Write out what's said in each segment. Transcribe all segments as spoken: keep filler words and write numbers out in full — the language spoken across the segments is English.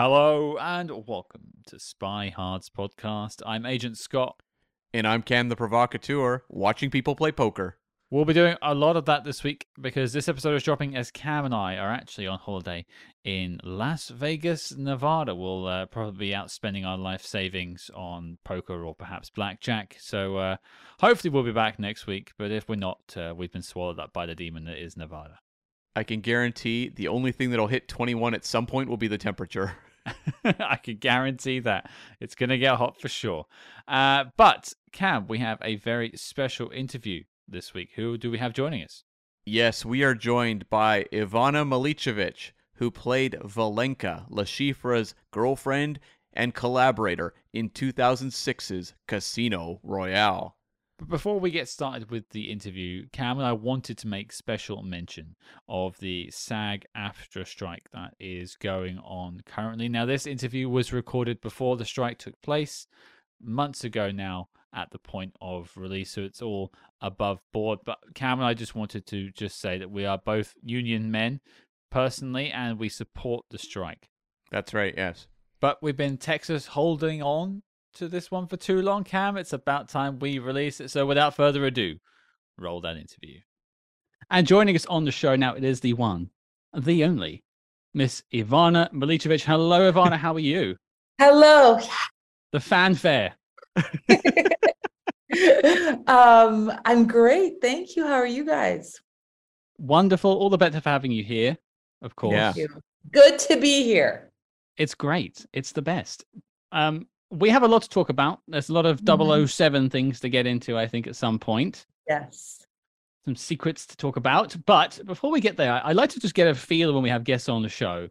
Hello and welcome to Spy Hard's podcast. I'm Agent Scott. And I'm Cam the Provocateur, watching people play poker. We'll be doing a lot of that this week because this episode is dropping as Cam and I are actually on holiday in Las Vegas, Nevada. We'll uh, probably be out spending our life savings on poker or perhaps blackjack. So uh, hopefully we'll be back next week. But if we're not, uh, we've been swallowed up by the demon that is Nevada. I can guarantee the only thing that'll hit twenty-one at some point will be the temperature. I can guarantee that. It's going to get hot for sure. Uh, but Cam, we have a very special interview this week. Who do we have joining us? Yes, we are joined by Ivana Miličević, who played Valenka, Le Chiffre's girlfriend and collaborator in two thousand six's Casino Royale. But before we get started with the interview, Cam and I wanted to make special mention of the SAG-AFTRA strike that is going on currently. Now, this interview was recorded before the strike took place, months ago now, at the point of release, so it's all above board. But Cam and I just wanted to just say that we are both union men, personally, and we support the strike. That's right, yes. But we've been Texas holding on to this one for too long, Cam. It's about time we release it. So without further ado, roll that interview. And joining us on the show now, it is the one, the only, Miss Ivana Miličević. Hello, Ivana. How are you? Hello. The fanfare. um, I'm great. Thank you. How are you guys? Wonderful. All the better for having you here, of course. Yeah. Thank you. Good to be here. It's great. It's the best. Um, We have a lot to talk about. There's a lot of double oh seven things to get into, I think, at some point. Yes. Some secrets to talk about. But before we get there, I, I like to just get a feel when we have guests on the show.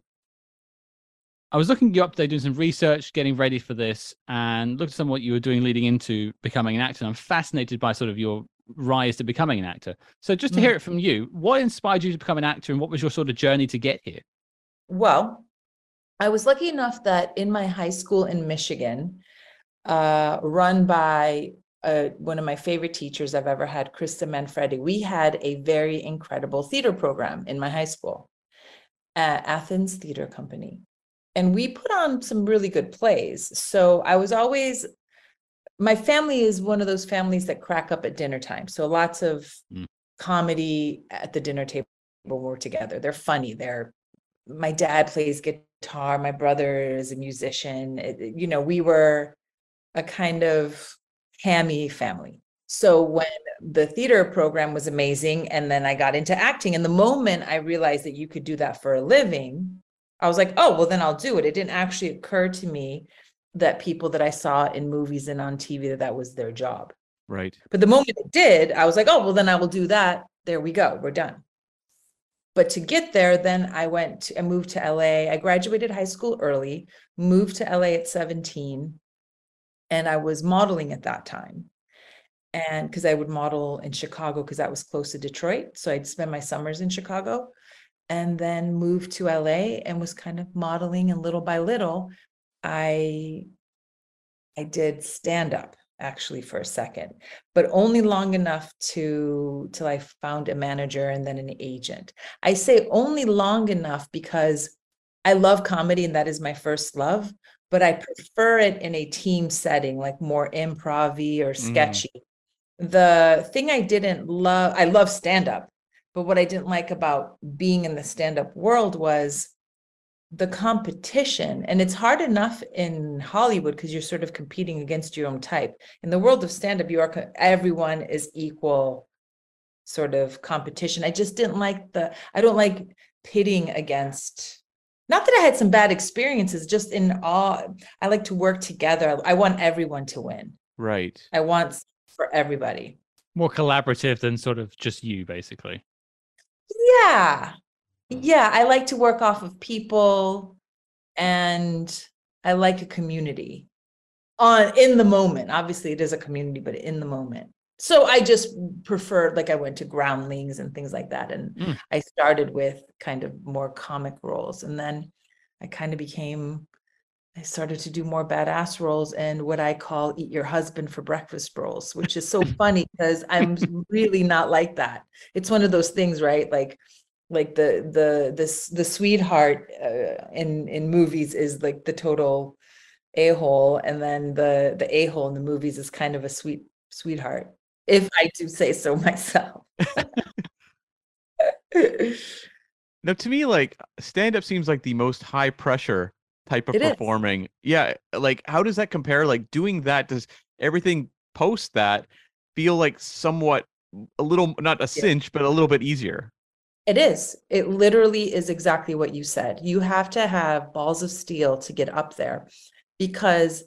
I was looking you up today, doing some research, getting ready for this, and looked at some of what you were doing leading into becoming an actor. And I'm fascinated by sort of your rise to becoming an actor. So just to mm. hear it from you, what inspired you to become an actor and what was your sort of journey to get here? Well, I was lucky enough that in my high school in Michigan, uh, run by uh, one of my favorite teachers I've ever had, Krista Manfredi, we had a very incredible theater program in my high school, at Athens Theater Company. And we put on some really good plays. So I was always, my family is one of those families that crack up at dinner time. So lots of mm. comedy at the dinner table when we're together. They're funny. They're, my dad plays guitar. guitar. My brother is a musician. It, you know, we were a kind of hammy family. So when the theater program was amazing, and then I got into acting, and the moment I realized that you could do that for a living, I was like, oh, well, then I'll do it. It didn't actually occur to me that people that I saw in movies and on T V, that that was their job. Right. But the moment it did, I was like, oh, well, then I will do that. There we go. We're done. But to get there, then I went to, I moved to L A. I graduated high school early, moved to L A at seventeen. And I was modeling at that time. And because I would model in Chicago because that was close to Detroit. So I'd spend my summers in Chicago and then moved to L A and was kind of modeling. And little by little, I, I did stand up actually for a second, but only long enough to till I found a manager and then an agent. I say only long enough because I love comedy and that is my first love, but I prefer it in a team setting, like more improv-y or sketchy. Mm. The thing I didn't love, I love stand-up, but what I didn't like about being in the stand-up world was the competition. And it's hard enough in Hollywood because you're sort of competing against your own type. In the world of stand-up, you are, everyone is equal sort of competition. I just didn't like the, I don't like pitting against, not that I had some bad experiences, just in awe. I like to work together. I want everyone to win. Right. I want for everybody. More collaborative than sort of just you, basically. Yeah. Yeah, I like to work off of people and I like a community on in the moment. Obviously, it is a community, but in the moment. So I just preferred, like I went to Groundlings and things like that. And mm. I started with kind of more comic roles. And then I kind of became, I started to do more badass roles and what I call eat your husband for breakfast roles, which is so funny because I'm really not like that. It's one of those things, right? Like, like the the this the sweetheart uh, in in movies is like the total a-hole, and then the the a-hole in the movies is kind of a sweet sweetheart, if I do say so myself. Now, to me, like, stand-up seems like the most high pressure type of it performing is. Yeah, like, how does that compare? Like, doing that, does everything post that feel like somewhat a little, not a yeah. cinch, but a little bit easier? It is. It literally is exactly what you said. You have to have balls of steel to get up there, because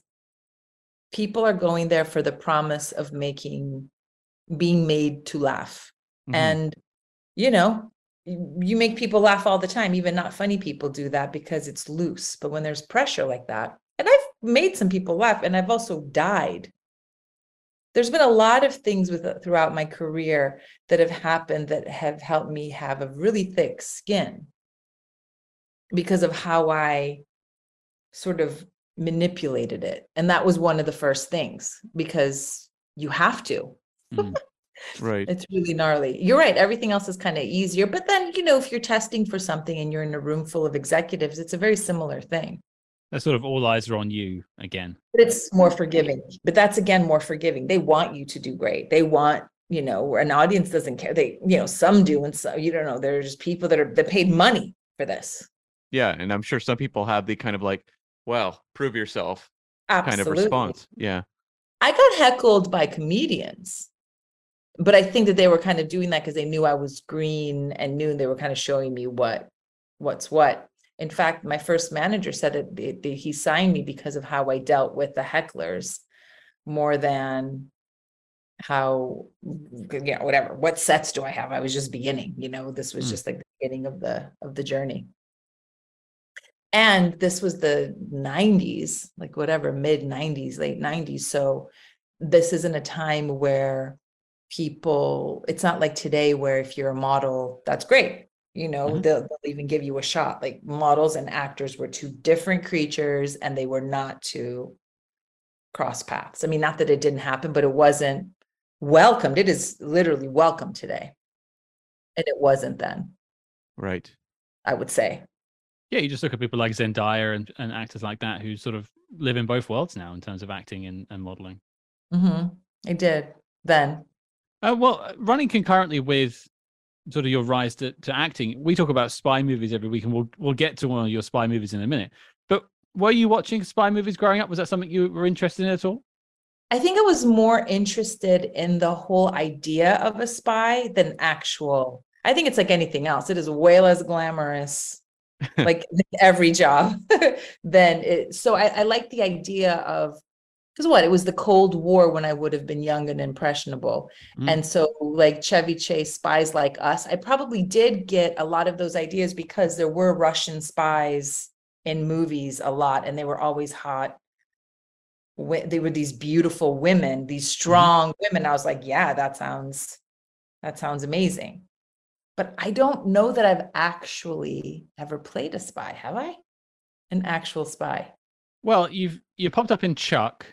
people are going there for the promise of making, being made to laugh. Mm-hmm. And, you know, you make people laugh all the time. Even not funny people do that because it's loose. But when there's pressure like that, and I've made some people laugh, and I've also died. There's been a lot of things with throughout my career that have happened that have helped me have a really thick skin because of how I sort of manipulated it. And that was one of the first things, because you have to. Mm, right. It's really gnarly. You're right. Everything else is kind of easier. But then, you know, if you're testing for something and you're in a room full of executives, it's a very similar thing. That's sort of all eyes are on you again. But it's more forgiving. But that's, again, more forgiving. They want you to do great. They want, you know, an audience doesn't care. They, you know, some do and some, you don't know. There's people that are, that paid money for this. Yeah. And I'm sure some people have the kind of like, well, prove yourself Absolutely. Kind of response. Yeah. I got heckled by comedians. But I think that they were kind of doing that because they knew I was green and knew they were kind of showing me what, what's what. In fact, my first manager said that he signed me because of how I dealt with the hecklers more than how, you know, whatever, what sets do I have? I was just beginning, you know, this was mm. just like the beginning of the, of the journey. And this was the nineties, like whatever, mid nineties, late nineties. So this isn't a time where people, it's not like today where if you're a model, that's great. You know, mm-hmm. they'll, they'll even give you a shot. Like, models and actors were two different creatures, and they were not to cross paths. I mean, not that it didn't happen, but it wasn't welcomed. It is literally welcomed today. And it wasn't then. Right. I would say. Yeah, you just look at people like Zendaya and, and actors like that who sort of live in both worlds now in terms of acting and, and modeling. Mm-hmm. I did then. Uh, well, running concurrently with sort of your rise to, to acting, we talk about spy movies every week, and we'll we'll get to one of your spy movies in a minute. But were you watching spy movies growing up? Was that something you were interested in at all? I think I was more interested in the whole idea of a spy than actual. I think it's like anything else. It is way less glamorous, like every job, than it. So I, I like the idea of, because what, it was the Cold War when I would have been young and impressionable. Mm. And so like Chevy Chase, Spies Like Us, I probably did get a lot of those ideas because there were Russian spies in movies a lot, and they were always hot. They were these beautiful women, these strong mm. women. I was like, yeah, that sounds, that sounds amazing. But I don't know that I've actually ever played a spy, have I? An actual spy. Well, you've you popped up in Chuck.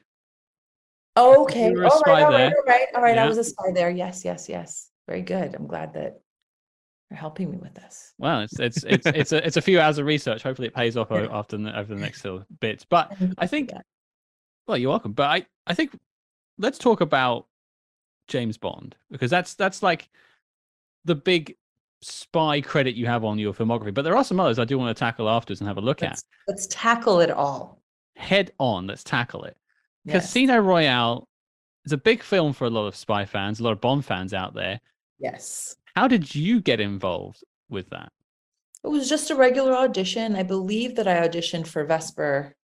Oh, okay. All right, all right, all right, all right, all right. Yeah. I was a spy there. Yes, yes, yes. Very good. I'm glad that you're helping me with this. Well, it's it's it's it's a it's a few hours of research. Hopefully, it pays off yeah. after over the next little bit. But I think, yeah. well, you're welcome. But I I think let's talk about James Bond, because that's that's like the big spy credit you have on your filmography. But there are some others I do want to tackle afterwards and have a look let's, at. Let's tackle it all. Head on. Let's tackle it. Yes. Casino Royale is a big film for a lot of spy fans, a lot of Bond fans out there. Yes. How did you get involved with that? It was just a regular audition. I believe that I auditioned for Vesper,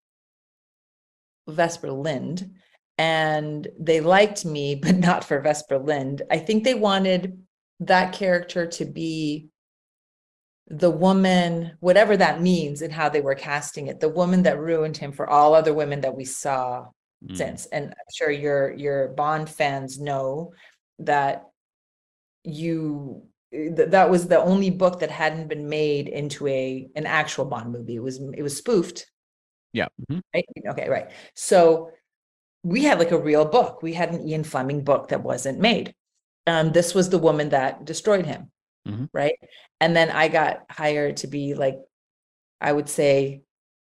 Vesper Lynd, and they liked me, but not for Vesper Lynd. I think they wanted that character to be the woman, whatever that means, and how they were casting it, the woman that ruined him for all other women that we saw mm. since. And I'm sure your your Bond fans know that you th- that was the only book that hadn't been made into a an actual Bond movie. It was it was spoofed. Yeah. Mm-hmm. Right? Okay. Right. So we had like a real book. We had an Ian Fleming book that wasn't made. Um, this was the woman that destroyed him. mm-hmm. right? And then I got hired to be like, I would say,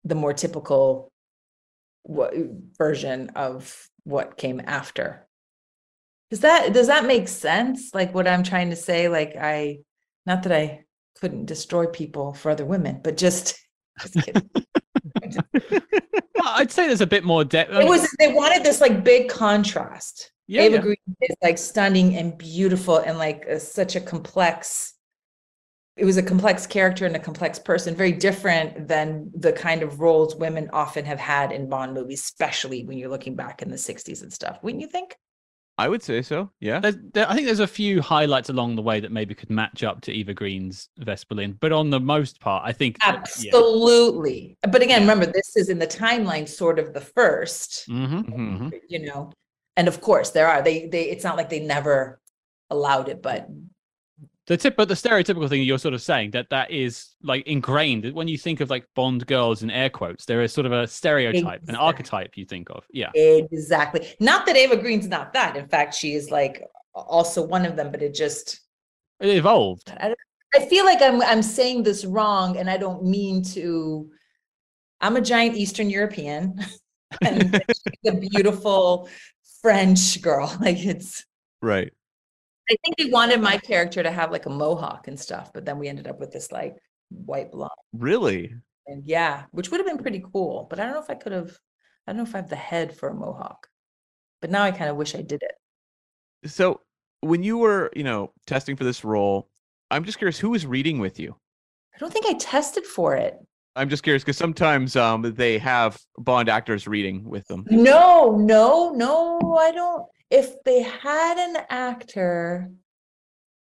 the more typical w- version of what came after. Does that does that make sense? Like what I'm trying to say, like I, not that I couldn't destroy people for other women, but just, just kidding. Well, I'd say there's a bit more depth. It was they wanted this like big contrast. Yeah, Ava yeah. Green is like stunning and beautiful and like a, such a complex. It was a complex character and a complex person, very different than the kind of roles women often have had in Bond movies, especially when you're looking back in the sixties and stuff. Wouldn't you think? I would say so, yeah. There, I think there's a few highlights along the way that maybe could match up to Eva Green's Vesper Lynd, but on the most part, I think... Absolutely. That, yeah. But again, remember, this is in the timeline sort of the first, mm-hmm, mm-hmm. you know, and of course there are. They, they. It's not like they never allowed it, but... The tip, but the stereotypical thing you're sort of saying, that that is like ingrained. When you think of like Bond girls in air quotes, there is sort of a stereotype, exactly. an archetype you think of. Yeah, exactly. Not that Ava Green's not that. In fact, she is like also one of them, but it just it evolved. I, I feel like I'm I'm saying this wrong, and I don't mean to. I'm a giant Eastern European, and she's a beautiful French girl. Like it's right. I think they wanted my character to have like a mohawk and stuff, but then we ended up with this like white blonde. Really? And yeah, which would have been pretty cool, but I don't know if I could have, I don't know if I have the head for a mohawk, but now I kind of wish I did it. So when you were, you know, testing for this role, I'm just curious, who was reading with you? I don't think I tested for it. I'm just curious because sometimes um, they have Bond actors reading with them. No, no, no, I don't. If they had an actor,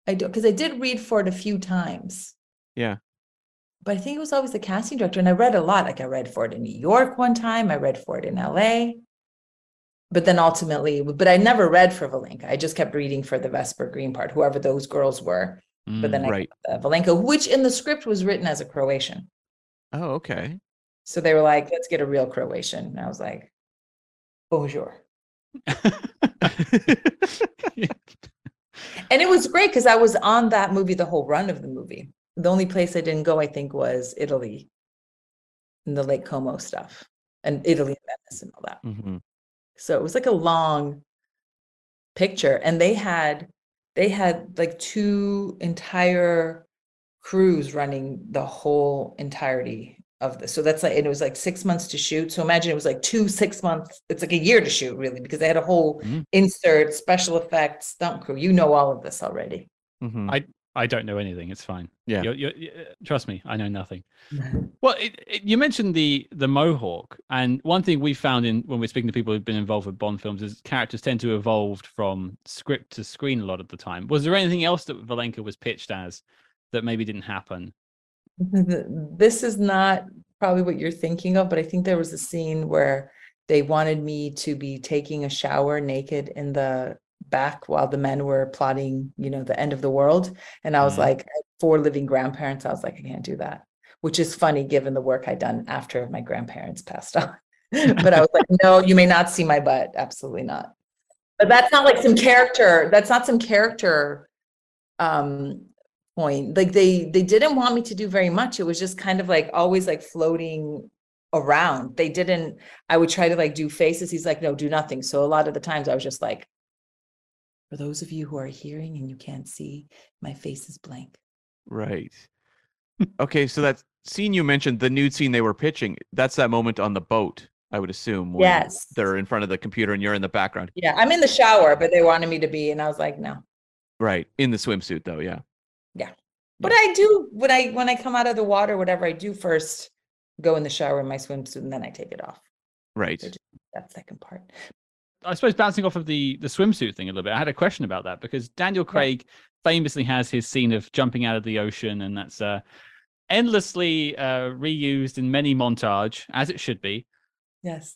I don't, because I did read for it a few times. Yeah. But I think it was always the casting director. And I read a lot. Like I read for it in New York one time. I read for it in L A. But then ultimately, but I never read for Valenka. I just kept reading for the Vesper Green part, whoever those girls were. Mm, but then I right. got the Valenka, which in the script was written as a Croatian. Oh, okay. So they were like, let's get a real Croatian. And I was like, bonjour. And it was great because I was on that movie the whole run of the movie. The only place I didn't go, I think, was Italy and the Lake Como stuff and Italy and Venice and all that. Mm-hmm. So it was like a long picture, and they had they had like two entire crews running the whole entirety of this. So that's like, and it was like six months to shoot. So imagine it was like two, six months. It's like a year to shoot, really, because they had a whole mm-hmm. insert, special effects, stunt crew. You know all of this already. Mm-hmm. I I don't know anything. It's fine. Yeah. You're, you're, you're, trust me, I know nothing. Well, it, it, you mentioned the the Mohawk, and one thing we found in when we're speaking to people who've been involved with Bond films is characters tend to evolve from script to screen a lot of the time. Was there anything else that Valenka was pitched as that maybe didn't happen? This is not probably what you're thinking of, but I think there was a scene where they wanted me to be taking a shower naked in the back while the men were plotting, you know, the end of the world. And I was mm. like, four living grandparents, I was like, I can't do that, which is funny given the work I'd done after my grandparents passed on. But I was like, no, you may not see my butt. Absolutely not. But that's not like some character. That's not some character. Um, point like they they didn't want me to do very much. It was just kind of like always like floating around. They didn't I would try to like do faces. He's like, no, do nothing. So a lot of the times I was just like, for those of you who are hearing and you can't see, my face is blank. Right. Okay, so that scene you mentioned, the nude scene they were pitching, that's that moment on the boat, I would assume. Yes, they're in front of the computer and you're in the background. Yeah, I'm in the shower, but they wanted me to be, and I was like, no. Right, in the swimsuit though. Yeah. Yeah. But yeah. I do when I when I come out of the water, whatever I do first, go in the shower in my swimsuit, and then I take it off. Right. So just, that second part. I suppose bouncing off of the the swimsuit thing a little bit, I had a question about that because Daniel Craig yeah. famously has his scene of jumping out of the ocean, and that's uh, endlessly uh, reused in many montage, as it should be. Yes.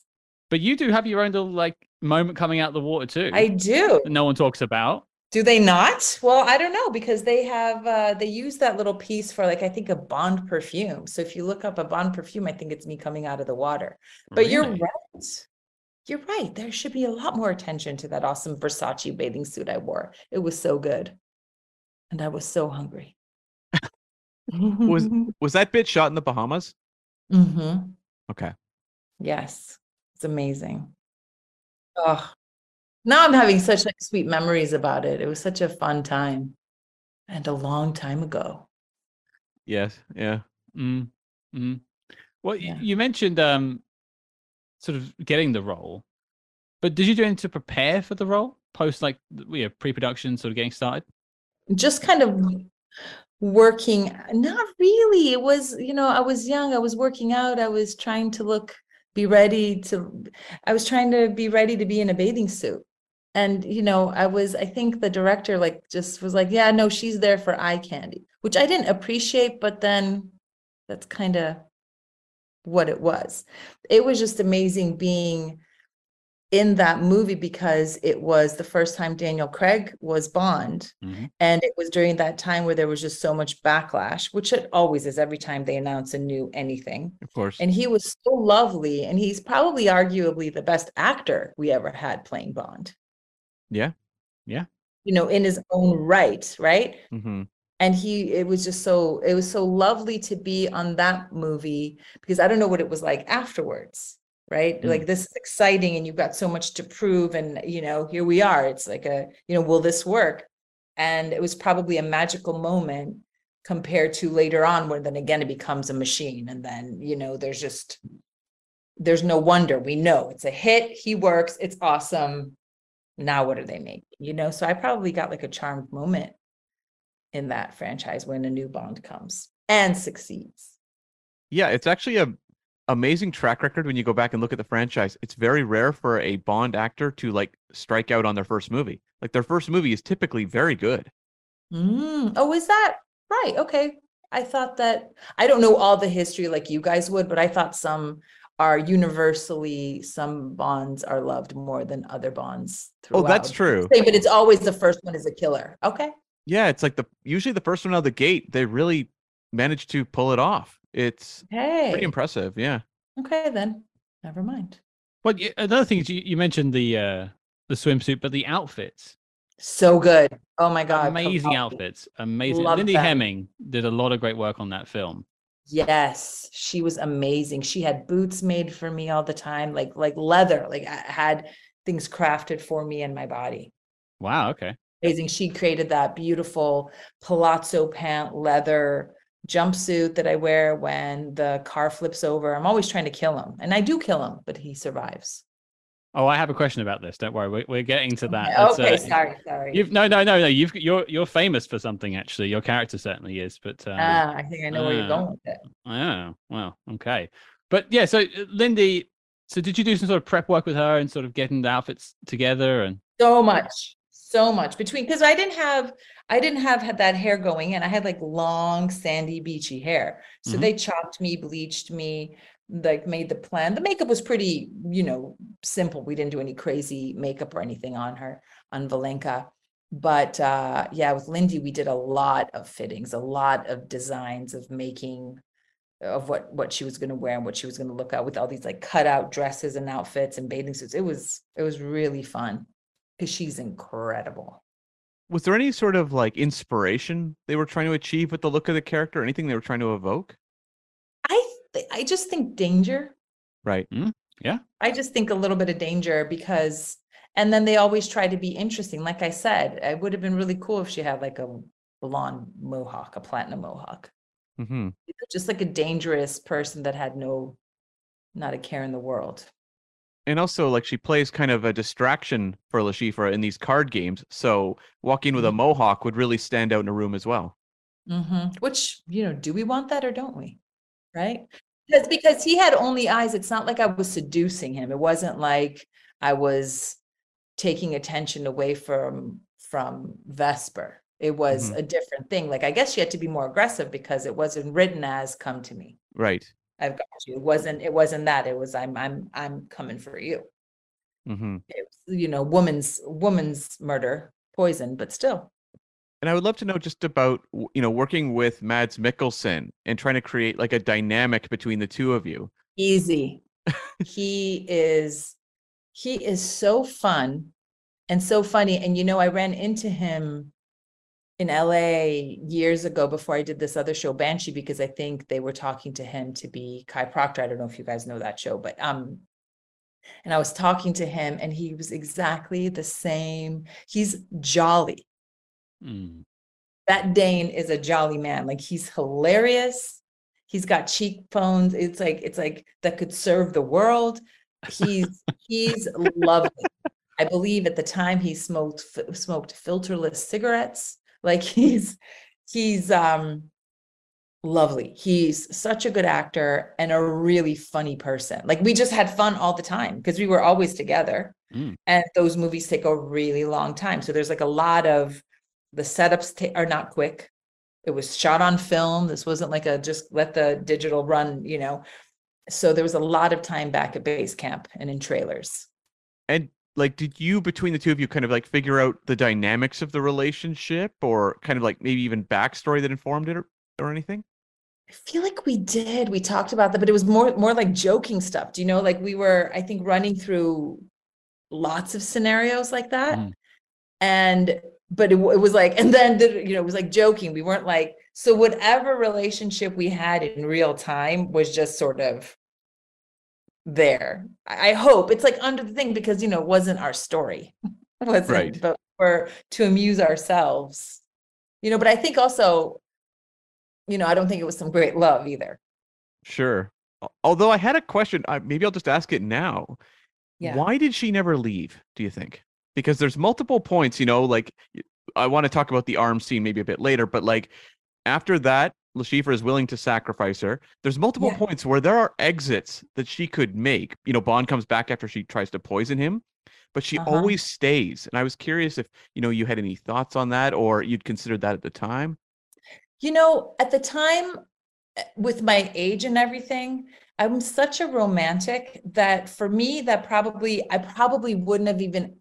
But you do have your own little like moment coming out of the water too. I do. That no one talks about. Do they not? Well, I don't know, because they have, uh, they use that little piece for like, I think a Bond perfume. So if you look up a Bond perfume, I think it's me coming out of the water. But really? You're right. You're right. There should be a lot more attention to that awesome Versace bathing suit I wore. It was so good. And I was so hungry. was was that bit shot in the Bahamas? Mm-hmm. Okay. Yes, it's amazing. Oh, now I'm having such like sweet memories about it. It was such a fun time, and a long time ago. Yes. Yeah. Mm. Mm. Well, yeah. You mentioned um, sort of getting the role, but did you do anything to prepare for the role post, like, you know, pre-production, sort of getting started? Just kind of working. Not really. It was, you know, I was young. I was working out. I was trying to look, be ready to, I was trying to be ready to be in a bathing suit. And, you know, I was, I think the director, like, just was like, yeah, no, she's there for eye candy, which I didn't appreciate, but then that's kind of what it was. It was just amazing being in that movie because it was the first time Daniel Craig was Bond. Mm-hmm. And it was during that time where there was just so much backlash, which it always is every time they announce a new anything. Of course. And he was so lovely. And he's probably arguably the best actor we ever had playing Bond. Yeah. Yeah. You know, in his own right. Right. Mm-hmm. And he, it was just so, it was so lovely to be on that movie because I don't know what it was like afterwards. Right. Mm-hmm. Like, this is exciting and you've got so much to prove. And, you know, here we are. It's like a, you know, will this work? And it was probably a magical moment compared to later on where then again, it becomes a machine. And then, you know, there's just, there's no wonder. We know it's a hit. He works. It's awesome. Now what do they make? You know, so I probably got like a charmed moment in that franchise when a new Bond comes and succeeds. Yeah, it's actually a amazing track record when you go back and look at the franchise. It's very rare for a Bond actor to like strike out on their first movie. Like, their first movie is typically very good. Mm. Oh, is that right? Okay. I thought that, I don't know all the history like you guys would, but I thought some are universally, some Bonds are loved more than other Bonds throughout. Oh, that's true. But it's always the first one is a killer. Okay. Yeah, it's like the usually the first one out of the gate, they really manage to pull it off. It's hey. pretty impressive, yeah. Okay, then never mind. Well, another thing is you, you mentioned the uh, the swimsuit, but the outfits, so good. Oh my god, amazing outfits, amazing. Love Lindy that. Hemming did a lot of great work on that film. Yes, she was amazing. She had boots made for me all the time, like like leather, like I had things crafted for me and my body. Wow, okay. Amazing. She created that beautiful palazzo pant leather jumpsuit that I wear when the car flips over. I'm always trying to kill him, and I do kill him, but he survives. Oh, I have a question about this. Don't worry, we're, we're getting to that. Okay, okay, uh, sorry, sorry. You've, no, no, no, no. You've you're you're famous for something actually. Your character certainly is, but um, ah, I think I know uh, where you're going with it. Oh, well, okay, but yeah. So, Lindy, so did you do some sort of prep work with her and sort of getting the outfits together and so much? So much between, because I didn't have, I didn't have had that hair going in. I had like long, sandy, beachy hair. So mm-hmm. they chopped me, bleached me, like made the plan. The makeup was pretty, you know, simple. We didn't do any crazy makeup or anything on her, on Valenka. But uh, yeah, with Lindy, we did a lot of fittings, a lot of designs of making of what, what she was going to wear and what she was going to look at with all these like cutout dresses and outfits and bathing suits. It was, it was really fun. Because she's incredible. Was there any sort of like inspiration they were trying to achieve with the look of the character? Anything they were trying to evoke? I th- I just think danger. Right. Mm-hmm. Yeah. I just think a little bit of danger because, and then they always try to be interesting. Like I said, it would have been really cool if she had like a blonde mohawk, a platinum mohawk. Mm-hmm. Just like a dangerous person that had no, not a care in the world. And also, like, she plays kind of a distraction for Le Chiffre in these card games. So walking with a mohawk would really stand out in a room as well. Mm-hmm. Which, you know, do we want that or don't we? Right? That's because he had only eyes. It's not like I was seducing him. It wasn't like I was taking attention away from from Vesper. It was mm-hmm. a different thing. Like, I guess she had to be more aggressive because it wasn't written as "come to me." Right. I've got you. It wasn't, it wasn't that. It was, I'm, I'm, I'm coming for you. Mm-hmm. It was, you know, woman's, woman's murder, poison, but still. And I would love to know just about, you know, working with Mads Mikkelsen and trying to create like a dynamic between the two of you. Easy. He is, he is so fun and so funny. And, you know, I ran into him in L A years ago before I did this other show, Banshee, because I think they were talking to him to be Kai Proctor. I don't know if you guys know that show, but um, and I was talking to him and he was exactly the same. He's jolly. Mm. That Dane is a jolly man. Like, he's hilarious. He's got cheekbones. It's like, it's like that could serve the world. He's, he's lovely. I believe at the time he smoked, smoked filterless cigarettes. Like, he's, he's um, lovely. He's such a good actor and a really funny person. Like, we just had fun all the time because we were always together. Mm. And those movies take a really long time. So there's like a lot of, the setups t- are not quick. It was shot on film. This wasn't like a, just let the digital run, you know? So there was a lot of time back at base camp and in trailers. And like, did you, between the two of you, kind of like figure out the dynamics of the relationship, or kind of like maybe even backstory that informed it, or, or anything? I feel like we did. We talked about that, but it was more, more like joking stuff. Do you know, like we were, I think, running through lots of scenarios like that. Mm. And, but it, it was like, and then, you know, it was like joking. We weren't like, so whatever relationship we had in real time was just sort of there. I hope it's like under the thing, because, you know, it wasn't our story, wasn't, right. But we're to amuse ourselves, you know. But I think also, you know, I don't think it was some great love either. Sure. Although I had a question, I, maybe I'll just ask it now. Yeah. Why did she never leave, do you think? Because there's multiple points, you know, like I want to talk about the arm scene maybe a bit later, but like after that, Le Chiffre is willing to sacrifice her. There's multiple yeah. points where there are exits that she could make. You know, Bond comes back after she tries to poison him, but she uh-huh. always stays. And I was curious if, you know, you had any thoughts on that, or you'd considered that at the time. You know, at the time, with my age and everything, I'm such a romantic that for me, that probably, I probably wouldn't have even,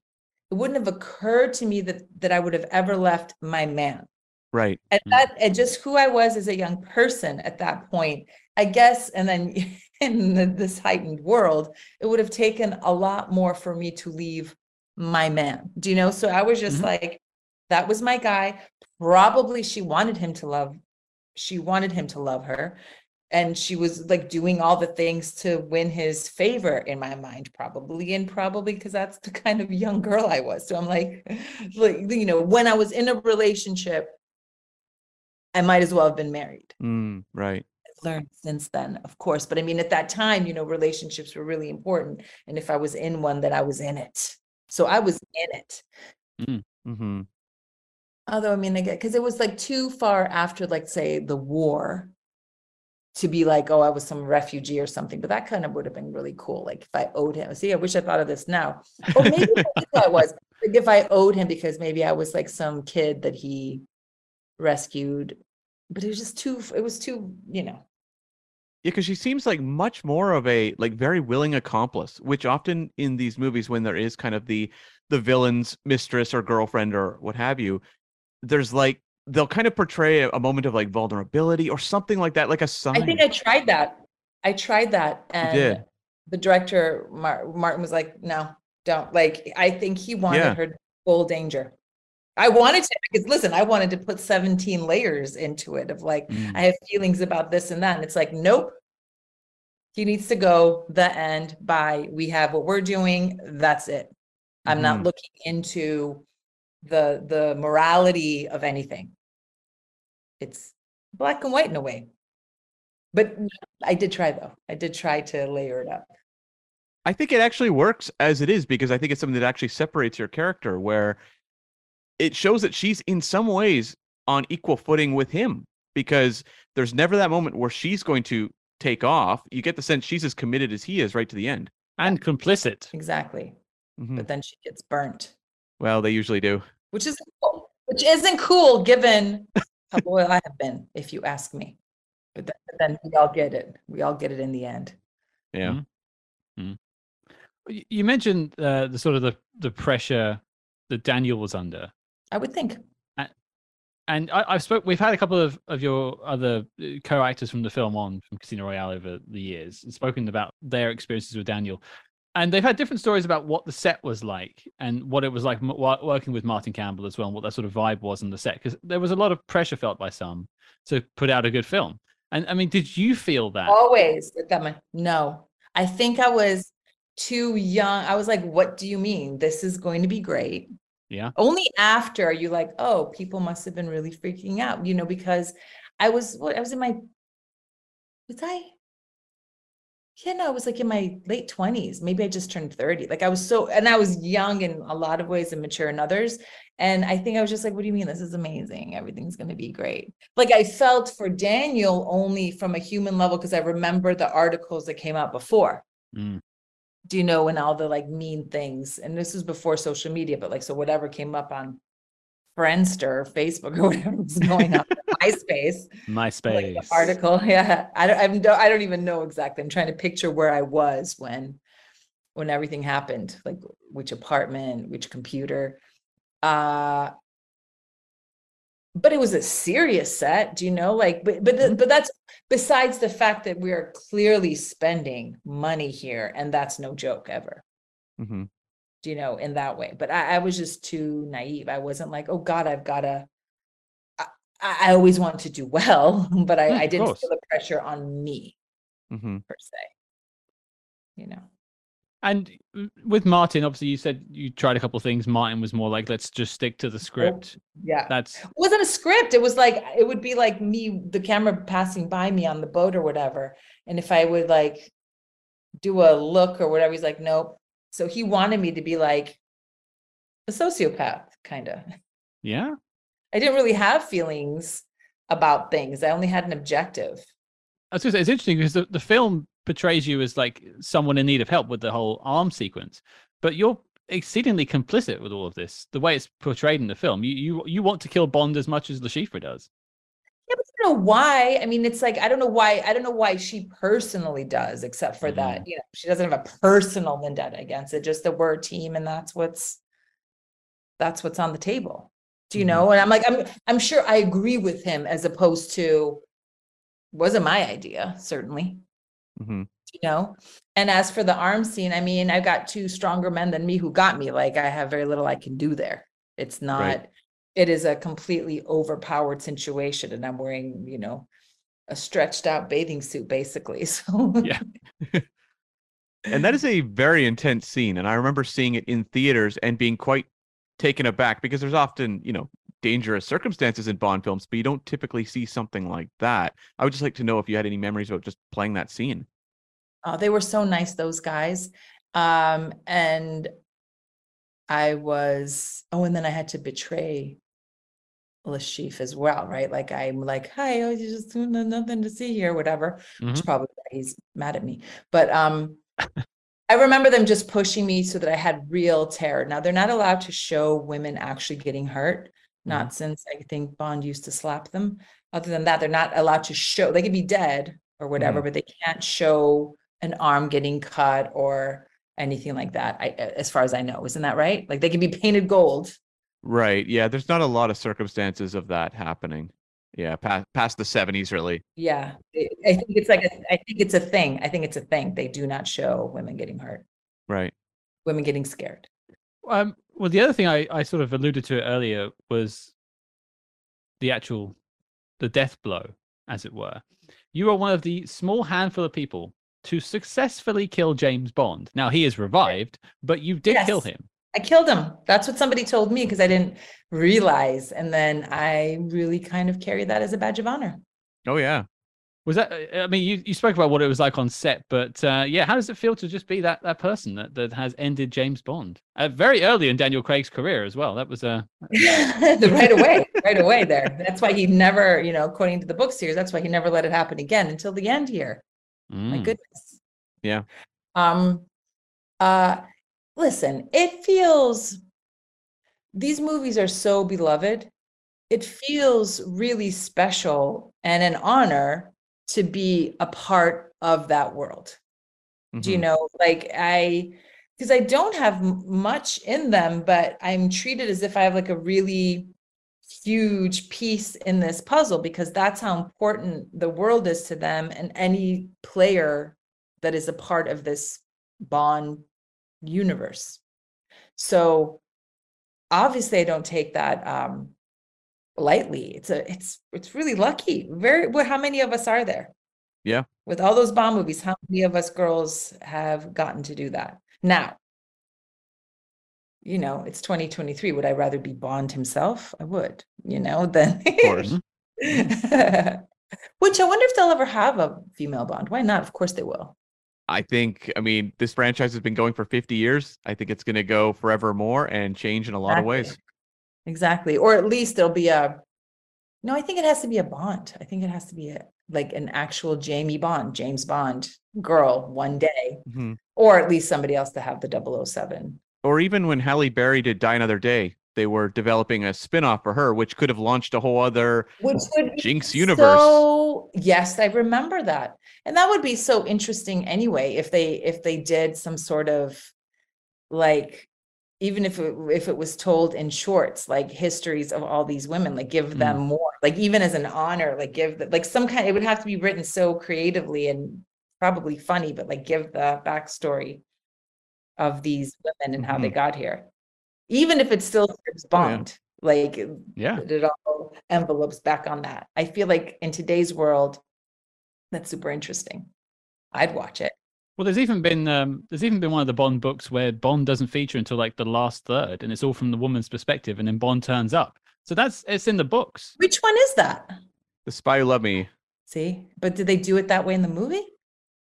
it wouldn't have occurred to me that that I would have ever left my man. Right. And that, and just who I was as a young person at that point, I guess, and then in the, this heightened world, it would have taken a lot more for me to leave my man. Do you know? So I was just mm-hmm. like, that was my guy. Probably she wanted him to love, she wanted him to love her. And she was like doing all the things to win his favor in my mind, probably. And probably because that's the kind of young girl I was. So I'm like, like, you know, when I was in a relationship, I might as well have been married. Mm, right. I've learned since then, of course. But I mean, at that time, you know, relationships were really important. And if I was in one, then I was in it. So I was in it. Mm, mm-hmm. Although, I mean, I get, because it was like too far after, like, say, the war to be like, oh, I was some refugee or something. But that kind of would have been really cool. Like if I owed him, see, I wish I thought of this now. Or maybe I was. Like if I owed him because maybe I was like some kid that he rescued, but it was just too, it was too, you know. Yeah, because she seems like much more of a, like, very willing accomplice, which often in these movies, when there is kind of the the villain's mistress or girlfriend or what have you, there's like, they'll kind of portray a moment of like vulnerability or something like that, like a sign. I think I tried that. I tried that. And the director, Martin, was like, no, don't. Like, I think he wanted yeah. her full danger. I wanted to, because listen, I wanted to put seventeen layers into it of like, mm. I have feelings about this and that. And it's like, nope, he needs to go the end by, we have what we're doing. That's it. I'm mm. not looking into the, the morality of anything. It's black and white in a way, but I did try though. I did try to layer it up. I think it actually works as it is, because I think it's something that actually separates your character, where it shows that she's in some ways on equal footing with him, because there's never that moment where she's going to take off. You get the sense she's as committed as he is right to the end. And complicit. Exactly. Mm-hmm. But then she gets burnt. Well, they usually do. Which isn't cool, which isn't cool given how loyal I have been, if you ask me. But then, but then we all get it. We all get it in the end. Yeah. Mm-hmm. You mentioned uh, the sort of the, the pressure that Daniel was under. I would think. And I, I've spoke, we've had a couple of, of your other co-actors from the film on, from Casino Royale over the years, and spoken about their experiences with Daniel. And they've had different stories about what the set was like and what it was like working with Martin Campbell as well, and what that sort of vibe was on the set, because there was a lot of pressure felt by some to put out a good film. And I mean, did you feel that? Always. No, I think I was too young. I was like, what do you mean? This is going to be great. Yeah. Only after you like, oh, people must have been really freaking out, you know, because I was, what I was in my, was I? Yeah, no, I was like in my late twenties. Maybe I just turned thirty. Like I was so, and I was young in a lot of ways and mature in others. And I think I was just like, what do you mean? This is amazing. Everything's going to be great. Like I felt for Daniel only from a human level, because I remember the articles that came out before. Mm. Do you know, and all the like mean things. And this was before social media, but like, so whatever came up on Friendster or Facebook or whatever was going on. MySpace. MySpace. Like the article. Yeah. I don't, I don't I don't even know exactly. I'm trying to picture where I was when when everything happened, like which apartment, which computer. Uh but it was a serious set, do you know? Like, but but the, but that's besides the fact that we are clearly spending money here, and that's no joke ever. Mm-hmm. Do you know, in that way? But I, I was just too naive. I wasn't like, oh God, I've got to. I always wanted to do well, but I, mm, I didn't feel the pressure on me, mm-hmm. per se, you know. And with Martin, obviously, you said you tried a couple of things. Martin was more like, let's just stick to the script. Yeah. That's it wasn't a script. It was like, it would be like me, the camera passing by me on the boat or whatever. And if I would like do a look or whatever, he's like, nope. So he wanted me to be like a sociopath, kind of. Yeah. I didn't really have feelings about things. I only had an objective. I was going to say, it's interesting because the, the film portrays you as like someone in need of help with the whole arm sequence, but you're exceedingly complicit with all of this. The way it's portrayed in the film, you you, you want to kill Bond as much as Le Chiffre does. Yeah, but I don't know why. I mean, it's like I don't know why. I don't know why she personally does, except for mm-hmm. that you know she doesn't have a personal vendetta against it. Just that we're a team, and that's what's that's what's on the table. Do you know? And I'm like, I'm, I'm sure I agree with him as opposed to, wasn't my idea, certainly, mm-hmm. you know? And as for the arm scene, I mean, I've got two stronger men than me who got me. Like I have very little I can do there. It's not, right. It is a completely overpowered situation. And I'm wearing, you know, a stretched out bathing suit, basically. So yeah. And that is a very intense scene. And I remember seeing it in theaters and being quite taken aback, because there's often, you know, dangerous circumstances in Bond films, but you don't typically see something like that. I would just like to know if you had any memories about just playing that scene. Oh, they were so nice, those guys. Um, and I was, oh, and then I had to betray Le Chiffre as well, right? Like, I'm like, hi, oh, you just nothing to see here, whatever, mm-hmm. which probably he's mad at me. But um I remember them just pushing me so that I had real terror. Now, they're not allowed to show women actually getting hurt. Not mm. since I think Bond used to slap them. Other than that, they're not allowed to show. They could be dead or whatever, mm. but they can't show an arm getting cut or anything like that, I, as far as I know. Isn't that right? Like, they can be painted gold. Right. Yeah, there's not a lot of circumstances of that happening. Yeah, past, past the seventies, really. Yeah, I think it's like, a, I think it's a thing. I think it's a thing. They do not show women getting hurt. Right. Women getting scared. Um, well, the other thing I, I sort of alluded to earlier was the actual, the death blow, as it were. You are one of the small handful of people to successfully kill James Bond. Now, he is revived, but you did yes. kill him. I killed him. That's what somebody told me because I didn't realize. And then I really kind of carry that as a badge of honor. Oh, yeah. Was that, I mean, you, you spoke about what it was like on set, but uh, yeah, how does it feel to just be that that person that, that has ended James Bond? Uh, very early in Daniel Craig's career as well. That was uh... a right away, right away there. That's why he never, you know, according to the book series, that's why he never let it happen again until the end here. Mm. My goodness. Yeah. Um. Uh. Listen, it feels, these movies are so beloved. It feels really special and an honor to be a part of that world. Mm-hmm. Do you know, like I, because I don't have much in them, but I'm treated as if I have like a really huge piece in this puzzle because that's how important the world is to them and any player that is a part of this Bond universe. So obviously I don't take that um, lightly. It's a, it's, it's really lucky. Very, well, how many of us are there? Yeah. With all those bomb movies, how many of us girls have gotten to do that? Now, you know, it's twenty twenty-three. Would I rather be Bond himself? I would, you know, then. Of course. Which I wonder if they'll ever have a female Bond. Why not? Of course they will. I think, I mean, this franchise has been going for fifty years. I think it's going to go forever more and change in a lot exactly. of ways. Exactly. Or at least there'll be a, no, I think it has to be a Bond. I think it has to be a, like an actual Jamie Bond, James Bond girl one day, mm-hmm. or at least somebody else to have the double oh seven. Or even when Halle Berry did Die Another Day, they were developing a spinoff for her, which could have launched a whole other which would Jinx universe. So, yes, I remember that. And that would be so interesting anyway, if they if they did some sort of, like, even if it, if it was told in shorts, like histories of all these women, like give mm. them more, like even as an honor, like give, the, like some kind, it would have to be written so creatively and probably funny, but like give the backstory of these women and mm-hmm. how they got here. Even if it still strips Bond, oh, yeah. like yeah. it all envelopes back on that. I feel like in today's world, that's super interesting. I'd watch it. Well, there's even been um, there's even been one of the Bond books where Bond doesn't feature until like the last third, and it's all from the woman's perspective, and then Bond turns up. So that's it's in the books. Which one is that? The Spy Who Loved Me. See, but did they do it that way in the movie?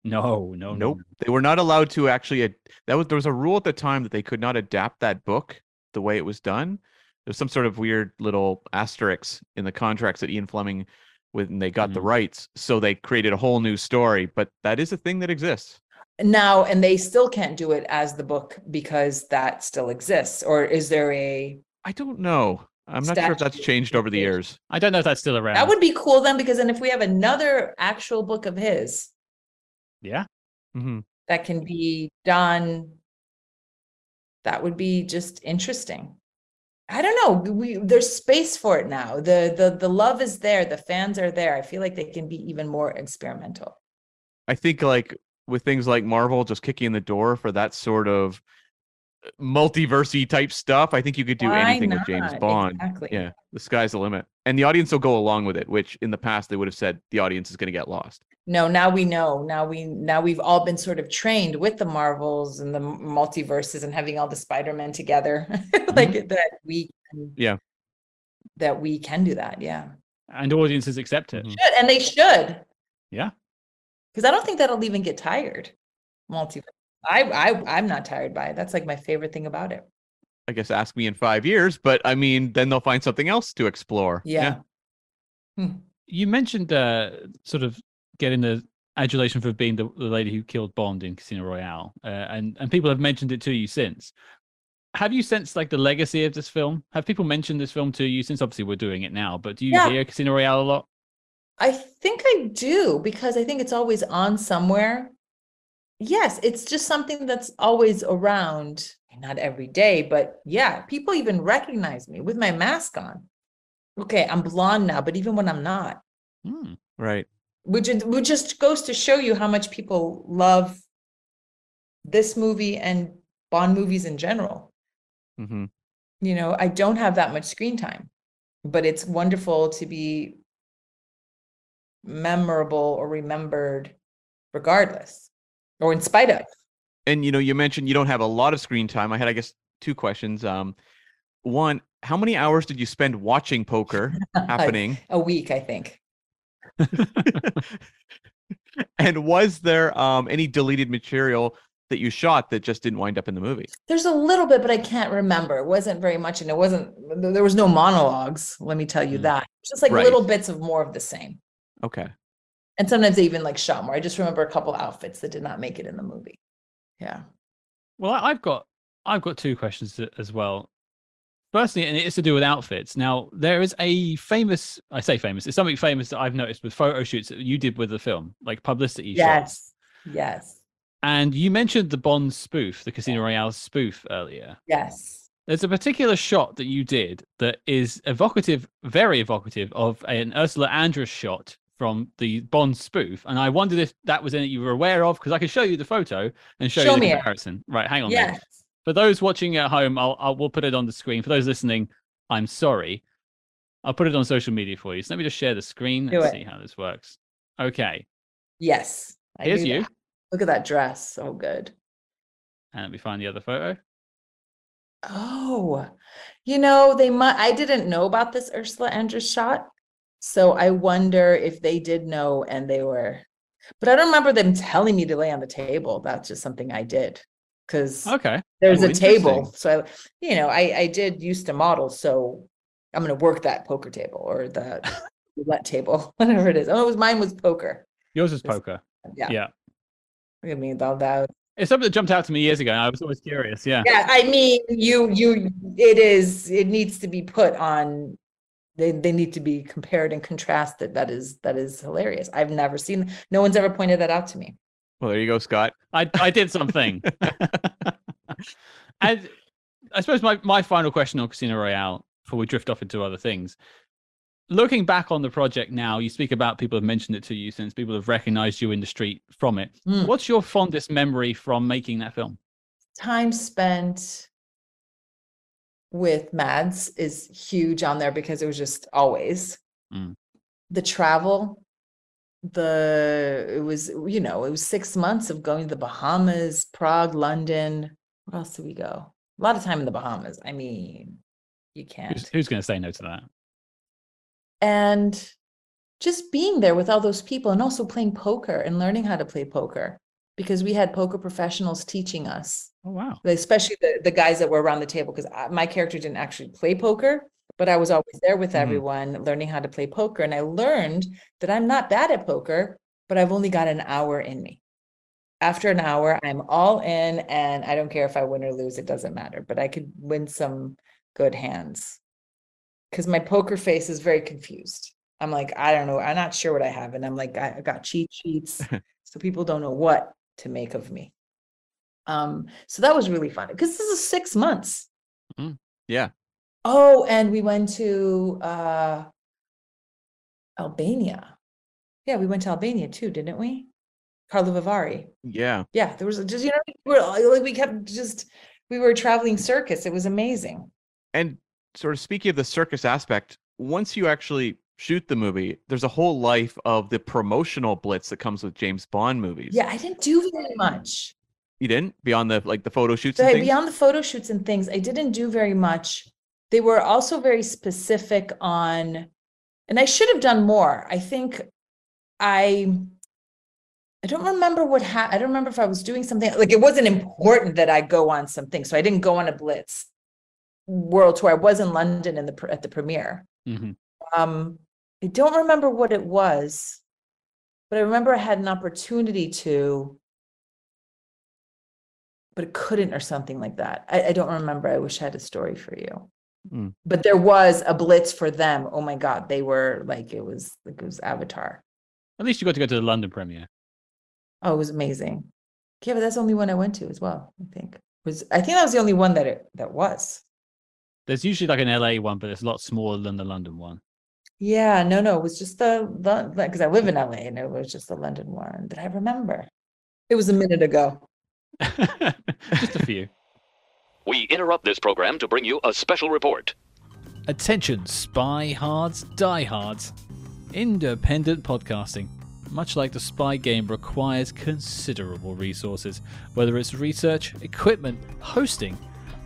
No, no, nope. No. They were not allowed to actually. Ad- that was there was a rule at the time that they could not adapt that book the way it was done. There's some sort of weird little asterisk in the contracts that Ian Fleming, when they got mm-hmm. the rights, so they created a whole new story. But that is a thing that exists now, and they still can't do it as the book because that still exists. Or is there a? I don't know. I'm not sure if that's changed over the years. I don't know if that's still around. That would be cool then, because then if we have another actual book of his. Yeah. Mm-hmm. That can be done. That would be just interesting. I don't know. We, there's space for it now. The, the, the love is there. The fans are there. I feel like they can be even more experimental. I think like with things like Marvel, just kicking the door for that sort of multiverse-y type stuff, I think you could do Why anything not? With James Bond. Exactly. Yeah. The sky's the limit. And the audience will go along with it, which in the past they would have said the audience is going to get lost. No, now we know. Now we now we've all been sort of trained with the Marvels and the multiverses and having all the Spider-Men together, like mm-hmm. that we can, yeah, that we can do that, yeah. And audiences accept it, they should, and they should, yeah, because I don't think that'll even get tired. Multiverse, I I I'm not tired by it. That's like my favorite thing about it. I guess ask me in five years, but I mean, then they'll find something else to explore. Yeah. yeah. Hmm. You mentioned uh, sort of. Getting the adulation for being the, the lady who killed Bond in Casino Royale. Uh, and, and people have mentioned it to you since. Have you sensed like the legacy of this film? Have people mentioned this film to you since? Obviously we're doing it now, but do you yeah. hear Casino Royale a lot? I think I do, because I think it's always on somewhere. Yes, it's just something that's always around, not every day, but yeah, people even recognize me with my mask on. Okay, I'm blonde now, but even when I'm not. Mm, right. Which, which just goes to show you how much people love this movie and Bond movies in general. Mm-hmm. You know, I don't have that much screen time, but it's wonderful to be memorable or remembered regardless, or in spite of. And, you know, you mentioned you don't have a lot of screen time. I had, I guess, two questions. Um, one, how many hours did you spend watching poker happening? A week, I think. And was there um any deleted material that you shot that just didn't wind up in the movie? There's a little bit, but I can't remember. It wasn't very much, and it wasn't there was no monologues, let me tell you that. Just like right. little bits of more of the same. Okay. And sometimes they even like shot more. I just remember a couple outfits that did not make it in the movie. Yeah. Well, I've got I've got two questions as well. Firstly, and it's to do with outfits. Now, there is a famous, I say famous, it's something famous that I've noticed with photo shoots that you did with the film, like publicity yes. shots. Yes, yes. And you mentioned the Bond spoof, the Casino Royale spoof earlier. Yes. There's a particular shot that you did that is evocative, very evocative of an Ursula Andress shot from the Bond spoof, and I wondered if that was anything you were aware of, because I could show you the photo and show, show you the comparison. It. Right, hang on. Yes. There. For those watching at home, I'll, I'll we'll put it on the screen. For those listening, I'm sorry. I'll put it on social media for you. So let me just share the screen Do and it. see how this works. Okay. Yes. I Here's you. That. Look at that dress. So good. And let me find the other photo. Oh, you know, they might. I didn't know about this Ursula Andress shot. So I wonder if they did know and they were. But I don't remember them telling me to lay on the table. That's just something I did. Because okay. there's oh, a table. So, I, you know, I, I did used to model. So I'm going to work that poker table or the roulette table, whatever it is. Oh, it was, mine was poker. Yours is poker. Yeah. Yeah. I mean, that, that. It's something that jumped out to me years ago. And I was always curious. Yeah. Yeah. I mean, you, you, it is, it needs to be put on. They, they need to be compared and contrasted. That is, that is hilarious. I've never seen, no one's ever pointed that out to me. Well, there you go, Scott. I, I did something. And I suppose my, my final question on Casino Royale before we drift off into other things. Looking back on the project now, you speak about people have mentioned it to you since, people have recognized you in the street from it. Mm. What's your fondest memory from making that film? Time spent with Mads is huge on there because it was just always mm. the travel. The it was, you know, it was six months of going to the Bahamas, Prague, London. Where else did we go? A lot of time in the Bahamas. I mean, you can't. Who's, who's going to say no to that? And just being there with all those people and also playing poker and learning how to play poker, because we had poker professionals teaching us. Oh, wow. Especially the, the guys that were around the table, because my character didn't actually play poker, but I was always there with mm-hmm. everyone learning how to play poker. And I learned that I'm not bad at poker, but I've only got an hour in me. After an hour, I'm all in, and I don't care if I win or lose. It doesn't matter, but I could win some good hands. Because my poker face is very confused. I'm like, I don't know. I'm not sure what I have. And I'm like, I, I got cheat sheets. So people don't know what to make of me. Um, so that was really fun. Because this is six months. Mm, yeah. Oh, and we went to uh, Albania. Yeah, we went to Albania too, didn't we? Carlo Vivari. Yeah. Yeah, there was just, you know, we, were, like, we kept just, we were a traveling circus. It was amazing. And sort of speaking of the circus aspect, once you actually shoot the movie, there's a whole life of the promotional blitz that comes with James Bond movies. Yeah, I didn't do very much. You didn't? Beyond the like the photo shoots and things? Beyond the photo shoots and things, I didn't do very much. They were also very specific on, and I should have done more. I think I, I don't remember what happened. I don't remember if I was doing something, like it wasn't important that I go on something. So I didn't go on a blitz world tour. I was in London in the at the premiere. Mm-hmm. um I don't remember what it was, but I remember I had an opportunity to, but it couldn't or something like that. I, I don't remember. I wish I had a story for you. Mm. But there was a blitz for them. Oh my God, they were like, it was like it was Avatar. At least you got to go to the London premiere. Oh, it was amazing. Yeah, but that's the only one I went to as well. I think was I think that was the only one that it that was. There's usually like an L A one, but it's a lot smaller than the London one. Yeah, no, no. It was just the, because I live in L A and it was just the London one that I remember. It was a minute ago. Just a few. We interrupt this program to bring you a special report. Attention, spy-hards, die-hards. Independent podcasting, much like the spy game, requires considerable resources, whether it's research, equipment, hosting,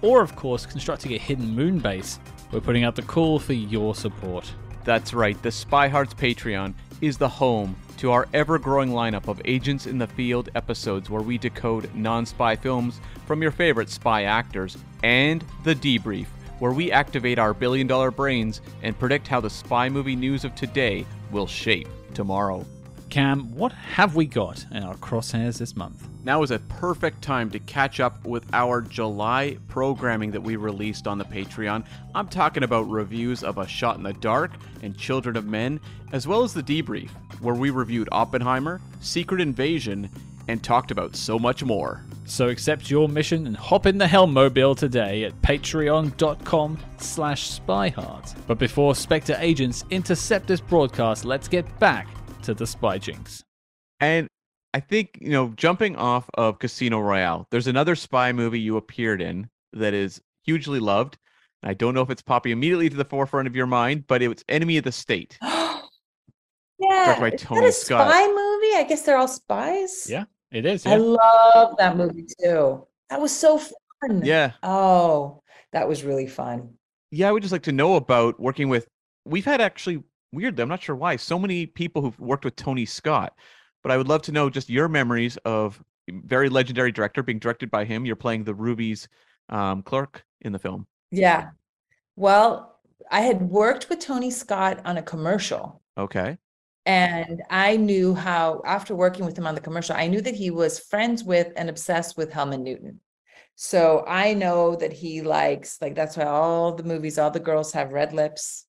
or, of course, constructing a hidden moon base. We're putting out the call for your support. That's right. The Spy Hearts Patreon is the home to our ever-growing lineup of Agents in the Field episodes where we decode non-spy films from your favorite spy actors, and The Debrief, where we activate our billion-dollar brains and predict how the spy movie news of today will shape tomorrow. Cam, what have we got in our crosshairs this month? Now is a perfect time to catch up with our July programming that we released on the Patreon. I'm talking about reviews of A Shot in the Dark and Children of Men, as well as The Debrief, where we reviewed Oppenheimer, Secret Invasion, and talked about so much more. So accept your mission and hop in the Hellmobile today at patreon.com slash spyheart. But before Spectre agents intercept this broadcast, let's get back to the spy jinx. And I think, you know, jumping off of Casino Royale, there's another spy movie you appeared in that is hugely loved. I don't know if it's popping immediately to the forefront of your mind, but it's Enemy of the State. Yeah. By is Tony that a Scott. Spy movie? I guess they're all spies. Yeah, it is. Yeah. I love that movie too. That was so fun. Yeah. Oh, that was really fun. Yeah, I would just like to know about working with, we've had actually, weirdly, I'm not sure why, so many people who've worked with Tony Scott, but I would love to know just your memories of very legendary director being directed by him. You're playing the Ruby's um, clerk in the film. Yeah. Well, I had worked with Tony Scott on a commercial. Okay. And I knew how, after working with him on the commercial, I knew that he was friends with and obsessed with Helmut Newton. So I know that he likes, like, that's why all the movies, all the girls have red lips.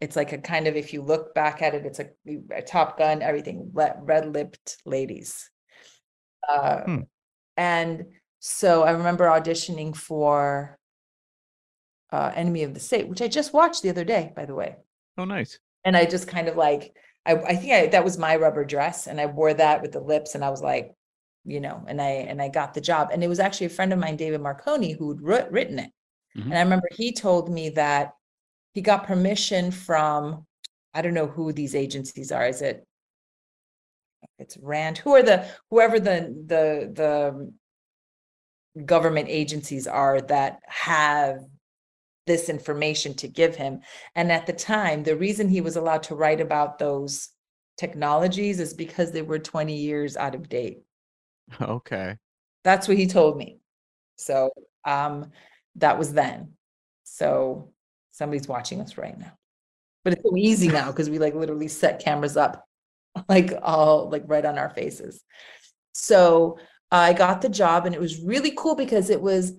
It's like a kind of, if you look back at it, it's a, a Top Gun, everything, red-lipped ladies. Uh, hmm. And so I remember auditioning for Uh, Enemy of the State, which I just watched the other day, by the way. Oh, nice. And I just kind of like, I, I think I, that was my rubber dress, and I wore that with the lips, and I was like, you know, and I and I got the job. And it was actually a friend of mine, David Marconi, who had written it. Mm-hmm. And I remember he told me that he got permission from, I don't know who these agencies are. Is it, it's Rand? Who are the, whoever the the the government agencies are that have this information to give him. And at the time, the reason he was allowed to write about those technologies is because they were twenty years out of date. Okay. That's what he told me. So um, that was then. So somebody's watching us right now. But it's so easy now because we like literally set cameras up like all like right on our faces. So I got the job, and it was really cool because it was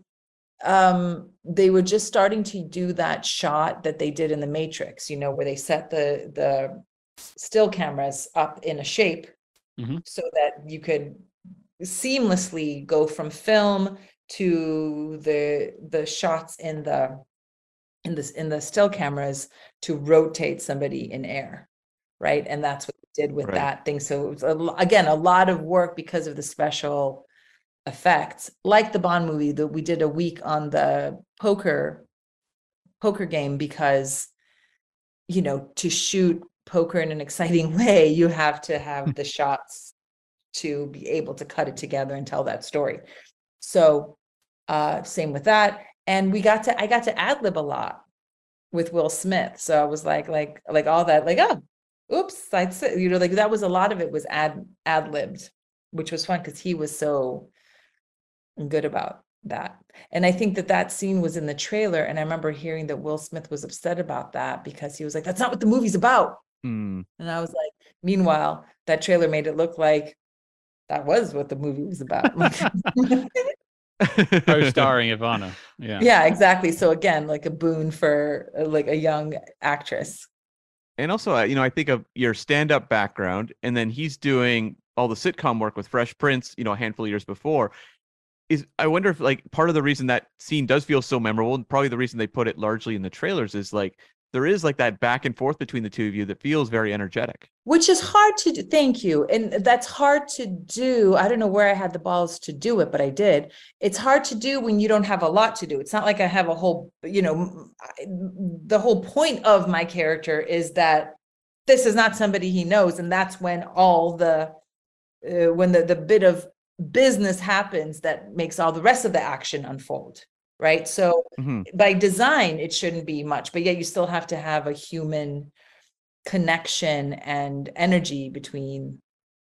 um they were just starting to do that shot that they did in The Matrix, you know, where they set the the still cameras up in a shape, mm-hmm. so that you could seamlessly go from film to the the shots in the in this in the still cameras to rotate somebody in air, right? And that's what they did with right. that thing. So it was a, again a lot of work because of the special effects, like the Bond movie, that we did a week on the poker poker game, because, you know, to shoot poker in an exciting way, you have to have the shots to be able to cut it together and tell that story. So uh same with that. And we got to I got to ad-lib a lot with Will Smith. So I was like like like all that like oh oops I'd say, you know, like that was a lot of it was ad ad-libbed, which was fun because he was so good about that. And I think that that scene was in the trailer, and I remember hearing that Will Smith was upset about that because he was like, that's not what the movie's about. Mm. And I was like, meanwhile, that trailer made it look like that was what the movie was about. Co-starring Ivana. Yeah. Yeah, exactly. So again, like a boon for like a young actress. And also, you know, I think of your stand-up background, and then he's doing all the sitcom work with Fresh Prince, you know, a handful of years before. Is I wonder if like part of the reason that scene does feel so memorable, and probably the reason they put it largely in the trailers, is like there is like that back and forth between the two of you that feels very energetic, which is hard to do. Thank you. And that's hard to do. I don't know where I had the balls to do it, but I did. It's hard to do when you don't have a lot to do. It's not like I have a whole, you know, the whole point of my character is that this is not somebody he knows. And that's when all the, uh, when the, the bit of business happens that makes all the rest of the action unfold, right? So mm-hmm. by design, it shouldn't be much, but yet you still have to have a human connection and energy between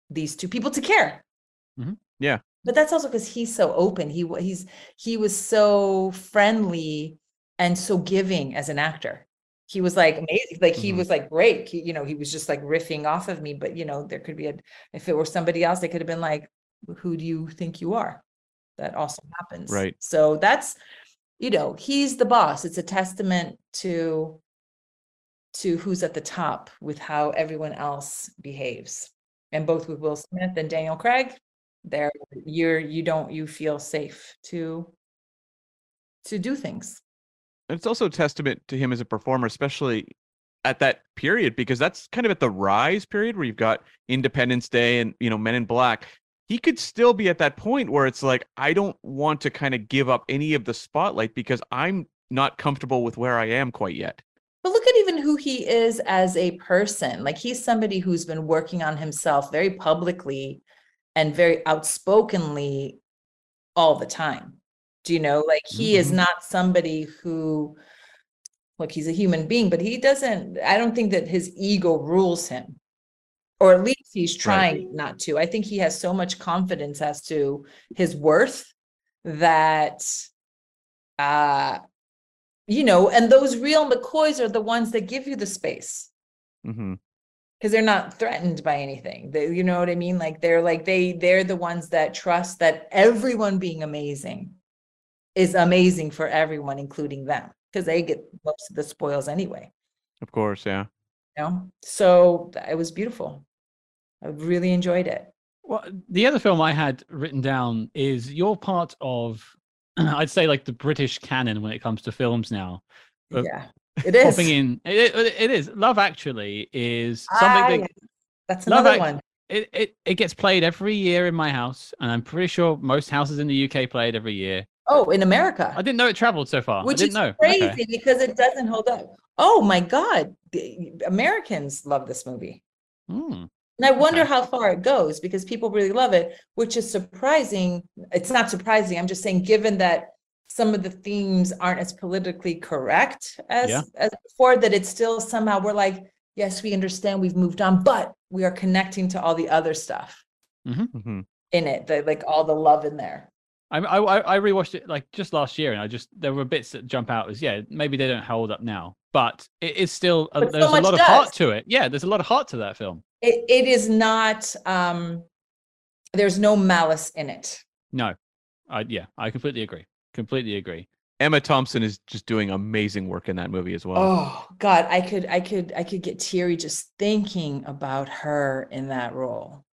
these two people to care. Mm-hmm. Yeah. But that's also because he's so open. He he's he was so friendly and so giving as an actor. He was like amazing. Like he mm-hmm. was like great. He, you know, he was just like riffing off of me. But you know, there could be a if it were somebody else, they could have been like, who do you think you are? That also happens. Right. So that's, you know, he's the boss. It's a testament to, to who's at the top with how everyone else behaves. And both with Will Smith and Daniel Craig, they're you're, you don't, you feel safe to, to do things. It's also a testament to him as a performer, especially at that period, because that's kind of at the rise period where you've got Independence Day and, you know, Men in Black. He could still be at that point where it's like, I don't want to kind of give up any of the spotlight because I'm not comfortable with where I am quite yet. But look at even who he is as a person. Like, he's somebody who's been working on himself very publicly and very outspokenly all the time. Do you know, like, he mm-hmm. is not somebody who, look, he's a human being, but he doesn't, I don't think that his ego rules him. Or at least he's trying right. not to. I think he has so much confidence as to his worth that, uh, you know, and those real McCoys are the ones that give you the space. Mm-hmm. Because they're not threatened by anything. They, you know what I mean? Like, they're like, they, they're the ones that trust that everyone being amazing is amazing for everyone, including them, because they get most of the spoils anyway. Of course, yeah. You know? So it was beautiful. I really enjoyed it. Well, the other film I had written down is, you're part of, I'd say, like, the British canon when it comes to films now. But yeah, it is. Popping in, it, it, it is. Love Actually is something I, that, that's another Love one. Act, it, it, it gets played every year in my house, and I'm pretty sure most houses in the U K play it every year. Oh, in America. I didn't know it traveled so far. Which I didn't is know. Crazy okay. because it doesn't hold up. Oh my God. The Americans love this movie. Mm. And I wonder okay. how far it goes, because people really love it, which is surprising. It's not surprising. I'm just saying, given that some of the themes aren't as politically correct as, yeah. as before, that it's still somehow we're like, yes, we understand we've moved on, but we are connecting to all the other stuff mm-hmm, mm-hmm. in it, the, like all the love in there. I, I I rewatched it like just last year, and I just there were bits that jump out as yeah maybe they don't hold up now, but it is still a, there's so a lot does. of heart to it. Yeah, there's a lot of heart to that film. It it is not um, there's no malice in it. No, I yeah I completely agree. Completely agree. Emma Thompson is just doing amazing work in that movie as well. Oh God, I could I could I could get teary just thinking about her in that role.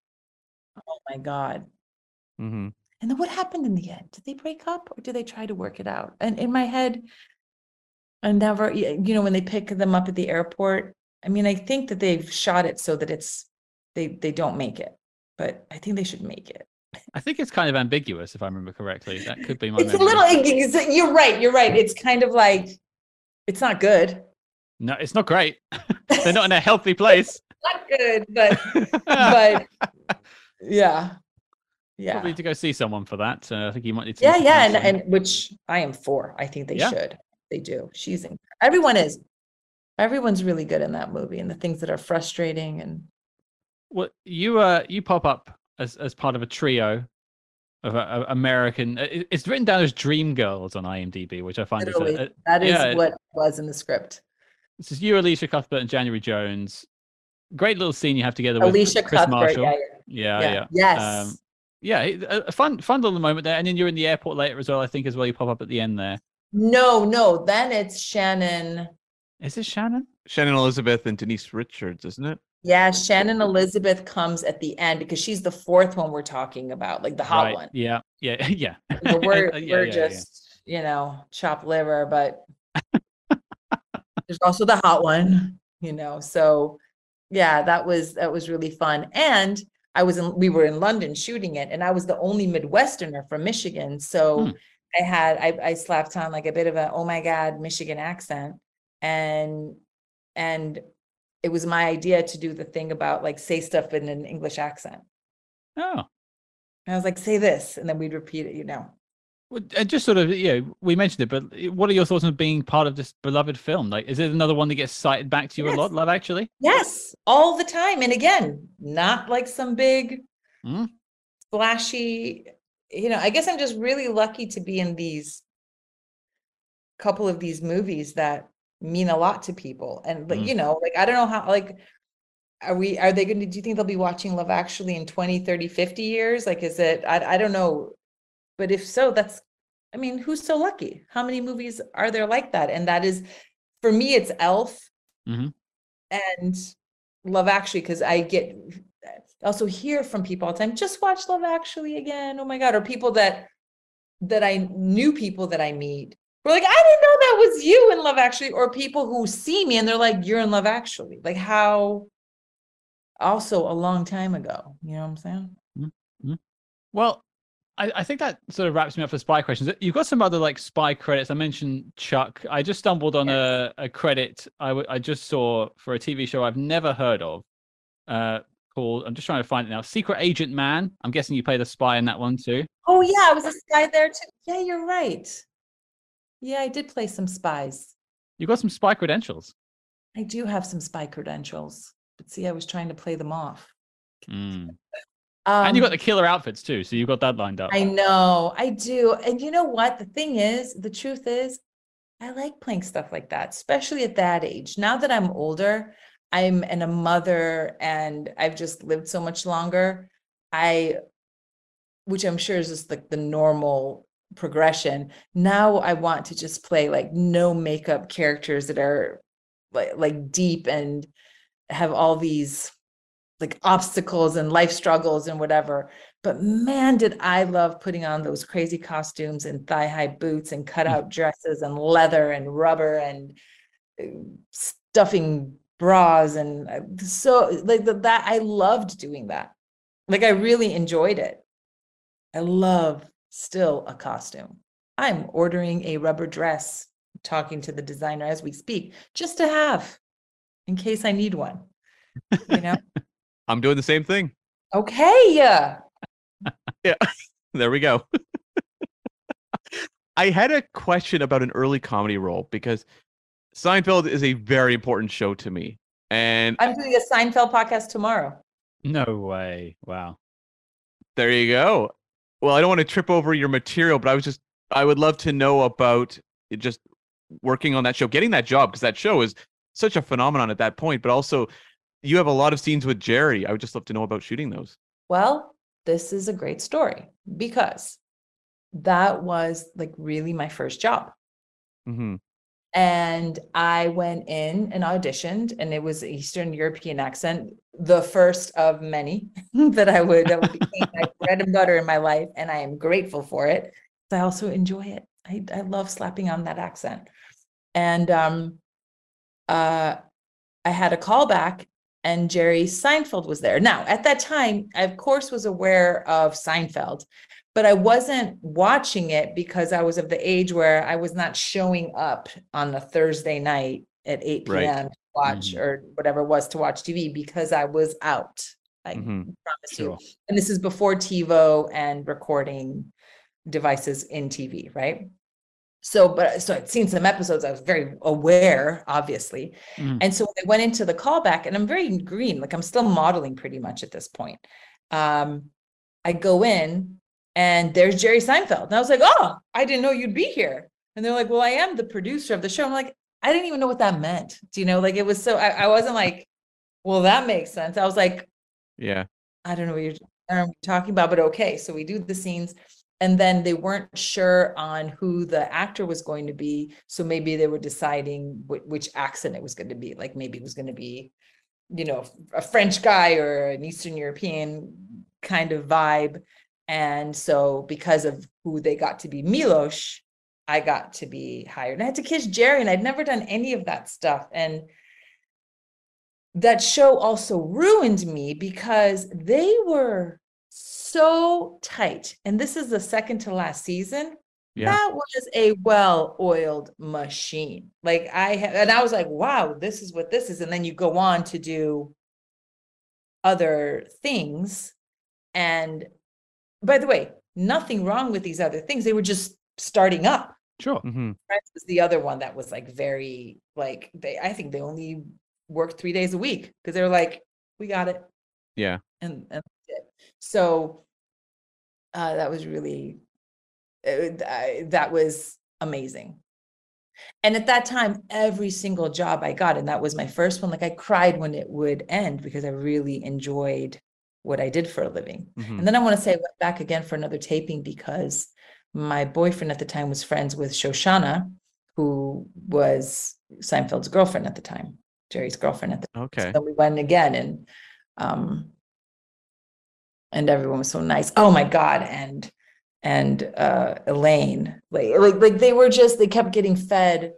Oh my God. Mm-hmm. And then what happened in the end? Did they break up, or did they try to work it out? And in my head, I never, you know, when they pick them up at the airport, I mean, I think that they've shot it so that it's, they, they don't make it, but I think they should make it. I think it's kind of ambiguous, if I remember correctly. That could be my It's memory. a little, you're right, you're right. It's kind of like, it's not good. No, it's not great. They're not in a healthy place. Not good, but, but yeah. Yeah, probably need to go see someone for that. Uh, I think you might need to. Yeah, yeah, and, and which I am for. I think they yeah. should. They do. She's in. Everyone is. Everyone's really good in that movie, and the things that are frustrating and. Well, you uh, you pop up as as part of a trio, of uh, American. It's written down as Dream Girls on IMDb, which I find Literally, is a, a, that is yeah, what it was in the script. This is you, Alicia Cuthbert, and January Jones. Great little scene you have together with Alicia Chris Cuthbert, Marshall. Yeah, yeah, yeah. yeah. Yes. Um, Yeah, a fun, fun little moment there. And then you're in the airport later as well, I think, as well. You pop up at the end there. No, no. Then it's Shannon. Is it Shannon? Shannon Elizabeth and Denise Richards, isn't it? Yeah, Shannon Elizabeth comes at the end because she's the fourth one we're talking about, like the hot right. one. Yeah, yeah, yeah. But we're yeah, we're yeah, just, yeah. you know, chopped liver, but there's also the hot one, you know. So, yeah, that was that was really fun. And I was in, we were in London shooting it, and I was the only Midwesterner from Michigan. So hmm. I had, I, I slapped on like a bit of a, oh my God, Michigan accent. And, and it was my idea to do the thing about like, say stuff in an English accent. Oh. And I was like, say this. And then we'd repeat it, you know. Well, and just sort of, you know, we mentioned it, but what are your thoughts on being part of this beloved film? Like, is it another one that gets cited back to you yes. a lot, Love Actually? Yes, all the time. And again, not like some big, mm. splashy, you know, I guess I'm just really lucky to be in these couple of these movies that mean a lot to people. And, but mm. you know, like, I don't know how, like, are we, are they going to, do you think they'll be watching Love Actually in twenty, thirty, fifty years? Like, is it, I, I don't know. But if so, that's, I mean, who's so lucky? How many movies are there like that? And that is, for me, it's Elf mm-hmm. and Love Actually, because I get also hear from people all the time, just watch Love Actually again. Oh my God. Or people that, that I knew people that I meet We're like, I didn't know that was you in Love Actually, or people who see me and they're like, you're in Love Actually. Like, how? Also a long time ago. You know what I'm saying? Mm-hmm. Well, I, I think that sort of wraps me up for spy questions. You've got some other like spy credits. I mentioned Chuck. I just stumbled on yes. a, a credit I, w I just saw for a T V show I've never heard of uh, called, I'm just trying to find it now, Secret Agent Man. I'm guessing you played a spy in that one too. Oh yeah, I was a spy there too. Yeah, you're right. Yeah, I did play some spies. You got some spy credentials. I do have some spy credentials. But see, I was trying to play them off. Mm. Um, and you got the killer outfits too, so you've got that lined up. I know, I do. And you know what? The thing is, the truth is, I like playing stuff like that, especially at that age. Now that I'm older, I'm and a mother, and I've just lived so much longer. I, which I'm sure is just like the normal progression. Now I want to just play like no makeup characters that are like, like deep and have all these like obstacles and life struggles and whatever. But man, did I love putting on those crazy costumes and thigh high boots and cutout dresses and leather and rubber and stuffing bras. And so like that, I loved doing that. Like I really enjoyed it. I love still a costume. I'm ordering a rubber dress, talking to the designer as we speak, just to have in case I need one, you know? I'm doing the same thing. Okay, yeah. Yeah, there we go. I had a question about an early comedy role because Seinfeld is a very important show to me. And I'm doing a Seinfeld podcast tomorrow. No way. Wow. There you go. Well, I don't want to trip over your material, but I was just, I would love to know about it, just working on that show, getting that job, because that show is such a phenomenon at that point, but also you have a lot of scenes with Jerry. I would just love to know about shooting those. Well, this is a great story because that was like really my first job. Mm-hmm. And I went in and auditioned, and it was Eastern European accent, the first of many that I would, that would became my bread and butter in my life. And I am grateful for it. I also enjoy it. I, I love slapping on that accent. And, um, uh I had a callback, and Jerry Seinfeld was there. Now at that time, I of course was aware of Seinfeld, but I wasn't watching it because I was of the age where I was not showing up on a Thursday night at eight p m right. to watch mm-hmm. or whatever it was to watch T V because I was out. I mm-hmm. promise sure. you. And this is before TiVo and recording devices in T V, right? So, but so I'd seen some episodes. I was very aware, obviously. Mm. And so I went into the callback, and I'm very green. Like I'm still modeling pretty much at this point. Um, I go in, and there's Jerry Seinfeld. And I was like, oh, I didn't know you'd be here. And they're like, well, I am the producer of the show. I'm like, I didn't even know what that meant. Do you know, like it was so, I, I wasn't like, well, that makes sense. I was like, yeah, I don't know what you're um, talking about, but okay. So we do the scenes. And then they weren't sure on who the actor was going to be. So maybe they were deciding wh which accent it was going to be. Like maybe it was going to be, you know, a French guy or an Eastern European kind of vibe. And so because of who they got to be Milos, I got to be hired. And I had to kiss Jerry, and I'd never done any of that stuff. And that show also ruined me because they were so tight, and this is the second to last season. Yeah. That was a well-oiled machine. Like I have, and I was like, wow, this is what this is. And then you go on to do other things. And by the way, nothing wrong with these other things. They were just starting up. Sure. Mm-hmm. Friends was the other one that was like very like they. I think they only worked three days a week because they were like, we got it. Yeah. And and. So uh, that was really, it, I, that was amazing. And at that time, every single job I got, and that was my first one, like I cried when it would end because I really enjoyed what I did for a living. Mm-hmm. And then I want to say I went back again for another taping because my boyfriend at the time was friends with Shoshana, who was Seinfeld's girlfriend at the time, Jerry's girlfriend at the time. Okay. So we went again and... Um, And everyone was so nice. Oh my God. And and uh, Elaine. Like, like, like they were just, they kept getting fed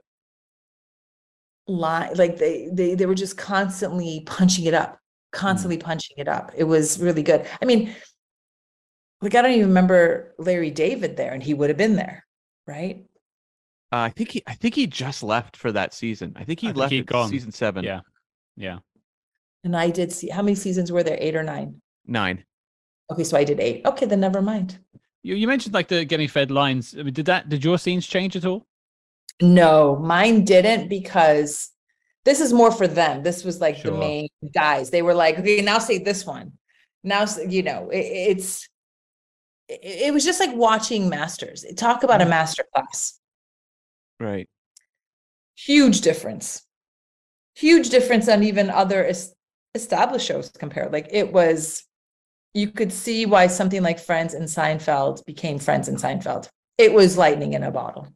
line, like they, they, they were just constantly punching it up, constantly mm-hmm. punching it up. It was really good. I mean, like, I don't even remember Larry David there, and he would have been there, right? Uh, I think he, I think he just left for that season. I think he I left think for season seven. Yeah. Yeah. And I did see, how many seasons were there? Eight or nine? Nine. Okay. So I did eight. Okay. Then never mind. You, you mentioned like the getting fed lines. I mean, did that, did your scenes change at all? No, mine didn't, because this is more for them. This was like sure. the main guys. They were like, okay, now say this one. Now, you know, it, it's, it, it was just like watching masters. Talk about a master class. Right. Huge difference. Huge difference on even other est- established shows compared. Like it was, you could see why something like Friends and Seinfeld became Friends and Seinfeld. It was lightning in a bottle.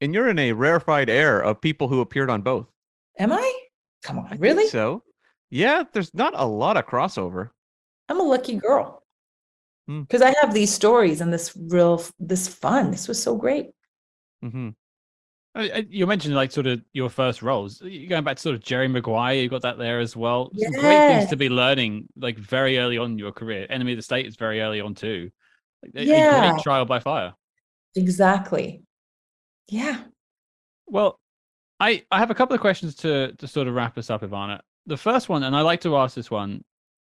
And you're in a rarefied air of people who appeared on both. Am I? Come on, I really? Think so, yeah, there's not a lot of crossover. I'm a lucky girl because mm. I have these stories and this real, this fun. This was so great. Mm-hmm. You mentioned like sort of your first roles. You're going back to sort of Jerry Maguire. You got that there as well. Some yeah. great things to be learning like very early on in your career. Enemy of the State is very early on too. Like, yeah. Great trial by fire. Exactly. Yeah. Well, I, I have a couple of questions to, to sort of wrap us up, Ivana. The first one, and I like to ask this one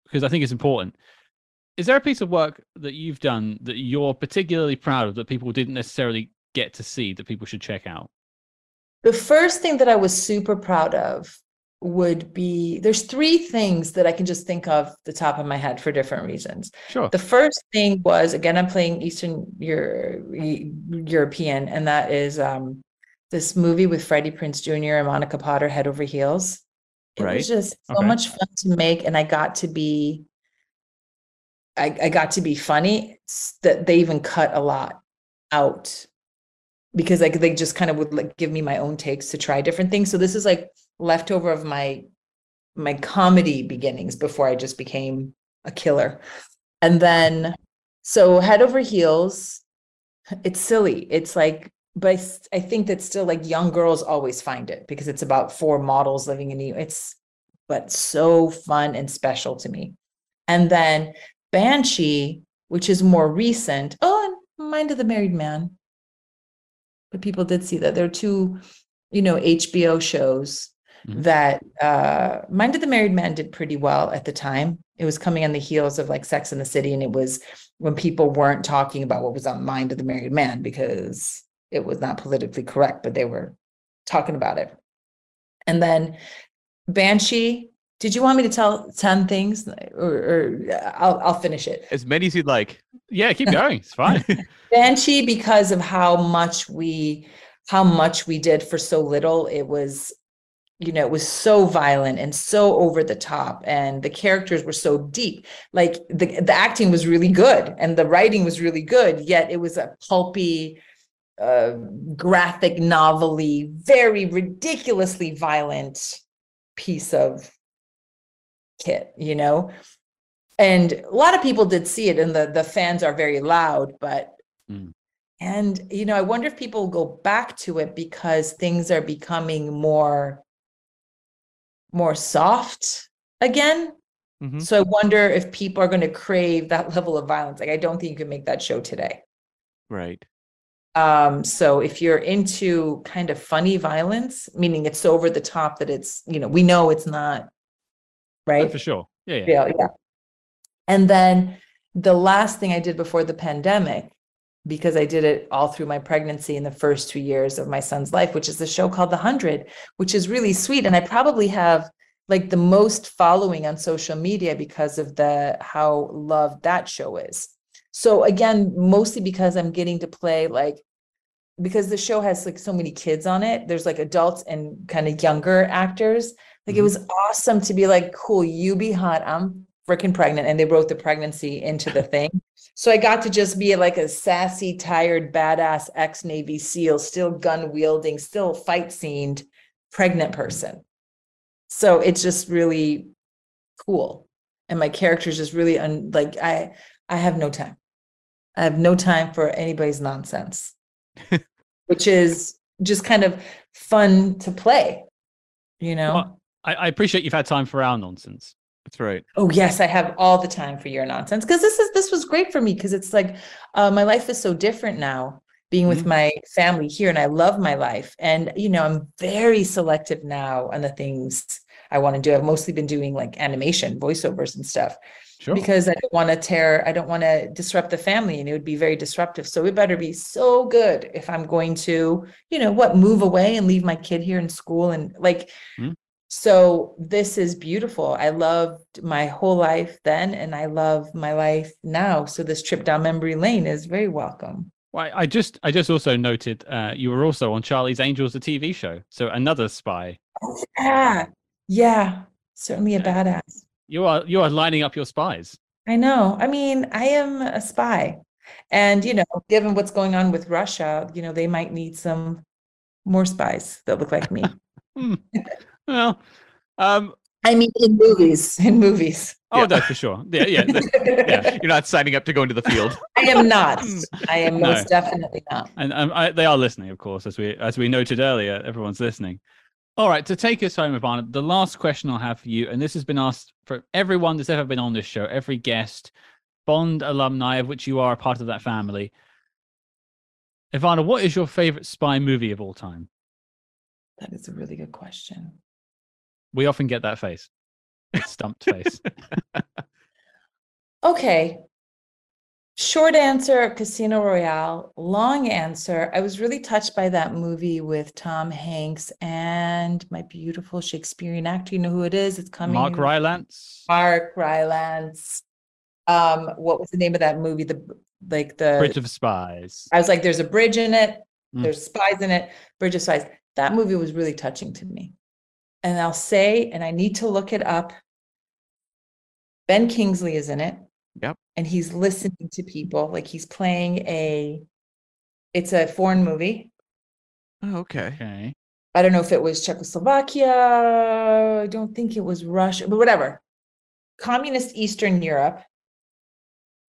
because I think it's important. Is there a piece of work that you've done that you're particularly proud of that people didn't necessarily get to see that people should check out? The first thing that I was super proud of would be, there's three things that I can just think of the top of my head for different reasons. Sure. The first thing was, again, I'm playing Eastern Euro- European, and that is um, this movie with Freddie Prinze Junior and Monica Potter, Head Over Heels. It right. was just so okay. much fun to make, and I got to be, I, I got to be funny. That they even cut a lot out, because like they just kind of would like give me my own takes to try different things. So this is like leftover of my my comedy beginnings before I just became a killer. And then, so Head Over Heels, it's silly. It's like, but I, I think that still like young girls always find it because it's about four models living in New York. It's, but so fun and special to me. And then Banshee, which is more recent. Oh, and Mind of the Married Man. But people did see that. There are two, you know, H B O shows mm-hmm. that uh, Mind of the Married Man did pretty well at the time. It was coming on the heels of like Sex and the City. And it was when people weren't talking about what was on Mind of the Married Man because it was not politically correct, but they were talking about it. And then Banshee, did you want me to tell ten things or, or I'll, I'll finish it? As many as you'd like. Yeah, keep going. It's fine. Banshee, because of how much we, how much we did for so little, it was, you know, it was so violent and so over the top, and the characters were so deep. Like the the acting was really good, and the writing was really good. Yet it was a pulpy, uh, graphic novel-y, very ridiculously violent piece of kit, you know. And a lot of people did see it, and the, the fans are very loud, but, mm. and, you know, I wonder if people go back to it because things are becoming more, more soft again. Mm-hmm. So I wonder if people are going to crave that level of violence. Like, I don't think you can make that show today. Right. Um, so if you're into kind of funny violence, meaning it's over the top that it's, you know, we know it's not, right? Not for sure. Yeah. Yeah. yeah, yeah. And then the last thing I did before the pandemic, because I did it all through my pregnancy in the first two years of my son's life, which is the show called The Hundred, which is really sweet. And I probably have like the most following on social media because of the how loved that show is. So again, mostly because I'm getting to play like, because the show has like so many kids on it, there's like adults and kind of younger actors. Like mm-hmm. it was awesome to be like, cool, you be hot, I'm freaking pregnant, and they wrote the pregnancy into the thing. So I got to just be like a sassy, tired, badass ex-Navy SEAL, still gun wielding, still fight scened pregnant person. So it's just really cool. And my character is just really un- like, I, I have no time. I have no time for anybody's nonsense, which is just kind of fun to play, you know? Well, I, I appreciate you've had time for our nonsense. That's right. Oh, yes. I have all the time for your nonsense. Cause this is, this was great for me. Cause it's like, uh, my life is so different now being mm-hmm. with my family here, and I love my life. And, you know, I'm very selective now on the things I want to do. I've mostly been doing like animation, voiceovers and stuff. Sure. Because I don't want to tear, I don't want to disrupt the family, and it would be very disruptive. So it better be so good if I'm going to, you know, what, move away and leave my kid here in school. And like, mm-hmm. so this is beautiful. I loved my whole life then, and I love my life now. So this trip down memory lane is very welcome. Well, I just, I just also noted uh, you were also on Charlie's Angels, the T V show. So another spy. Oh, yeah. Yeah. Certainly a badass. You are you are lining up your spies. I know. I mean, I am a spy. And, you know, given what's going on with Russia, you know, they might need some more spies that look like me. Well, um, I mean, in movies, in movies. Oh, yeah. No, for sure. Yeah, yeah, yeah. You're not signing up to go into the field. I am not. I am most no. definitely not. And um, I, they are listening, of course, as we as we noted earlier. Everyone's listening. All right, to take us home, Ivana, the last question I'll have for you, and this has been asked for everyone that's ever been on this show, every guest, Bond alumni, of which you are a part of that family. Ivana, what is your favorite spy movie of all time? That is a really good question. We often get that face, stumped face. Okay. Short answer, Casino Royale. Long answer, I was really touched by that movie with Tom Hanks and my beautiful Shakespearean actor. You know who it is? It's coming. Mark Rylance. Mark Rylance. Um, what was the name of that movie? The like the Bridge of Spies. I was like, there's a bridge in it. Mm. There's spies in it. Bridge of Spies. That movie was really touching to me. And I'll say, and I need to look it up, Ben Kingsley is in it. Yep. And he's listening to people, like he's playing a, it's a foreign movie. Oh, okay. Okay. I don't know if it was Czechoslovakia. I don't think it was Russia, but whatever. Communist Eastern Europe.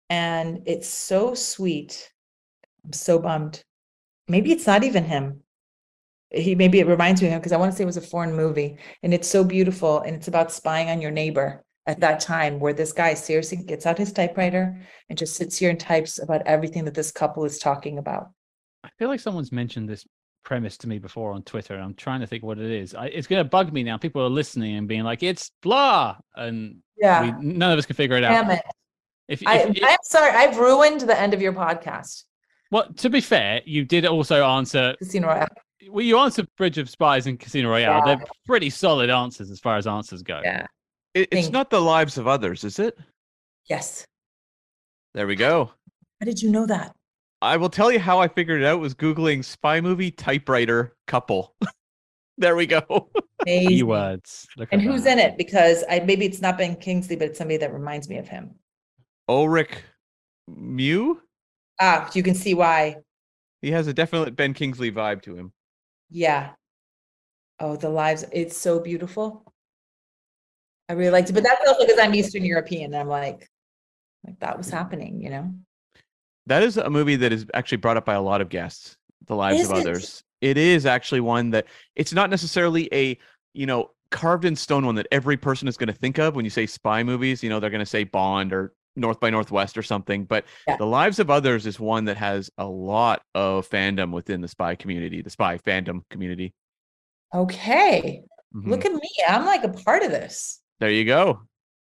And it's so sweet. I'm so bummed. Maybe it's not even him. He maybe it reminds me of him because I want to say it was a foreign movie. And it's so beautiful. And it's about spying on your neighbor at that time, where this guy seriously gets out his typewriter and just sits here and types about everything that this couple is talking about. I feel like someone's mentioned this premise to me before on Twitter, and I'm trying to think what it is. I, it's going to bug me now. People are listening and being like, it's blah. And yeah, we, none of us can figure it out. Damn it. If, if, I, if, I'm sorry. I've ruined the end of your podcast. Well, to be fair, you did also answer Casino Royale. Well, you answered Bridge of Spies and Casino Royale. Yeah. They're pretty solid answers as far as answers go. Yeah. It's Thanks. Not The Lives of Others, is it? Yes. There we go. How did you know that? I will tell you how I figured it out was Googling spy movie typewriter couple. There we go. Keywords. And who's that. In it? Because I maybe it's not Ben Kingsley, but it's somebody that reminds me of him. Ulrich Mew? Ah, you can see why. He has a definite Ben Kingsley vibe to him. Yeah. Oh, The Lives. It's so beautiful. I really liked it, but that's also because I'm Eastern European. And I'm like, like that was happening, you know? That is a movie that is actually brought up by a lot of guests, The Lives is of it? Others. It is actually one that it's not necessarily a, you know, carved in stone one that every person is going to think of when you say spy movies. You know, they're going to say Bond or North by Northwest or something, but yeah. The Lives of Others is one that has a lot of fandom within the spy community, the spy fandom community. Okay. Mm-hmm. Look at me. I'm like a part of this. There you go.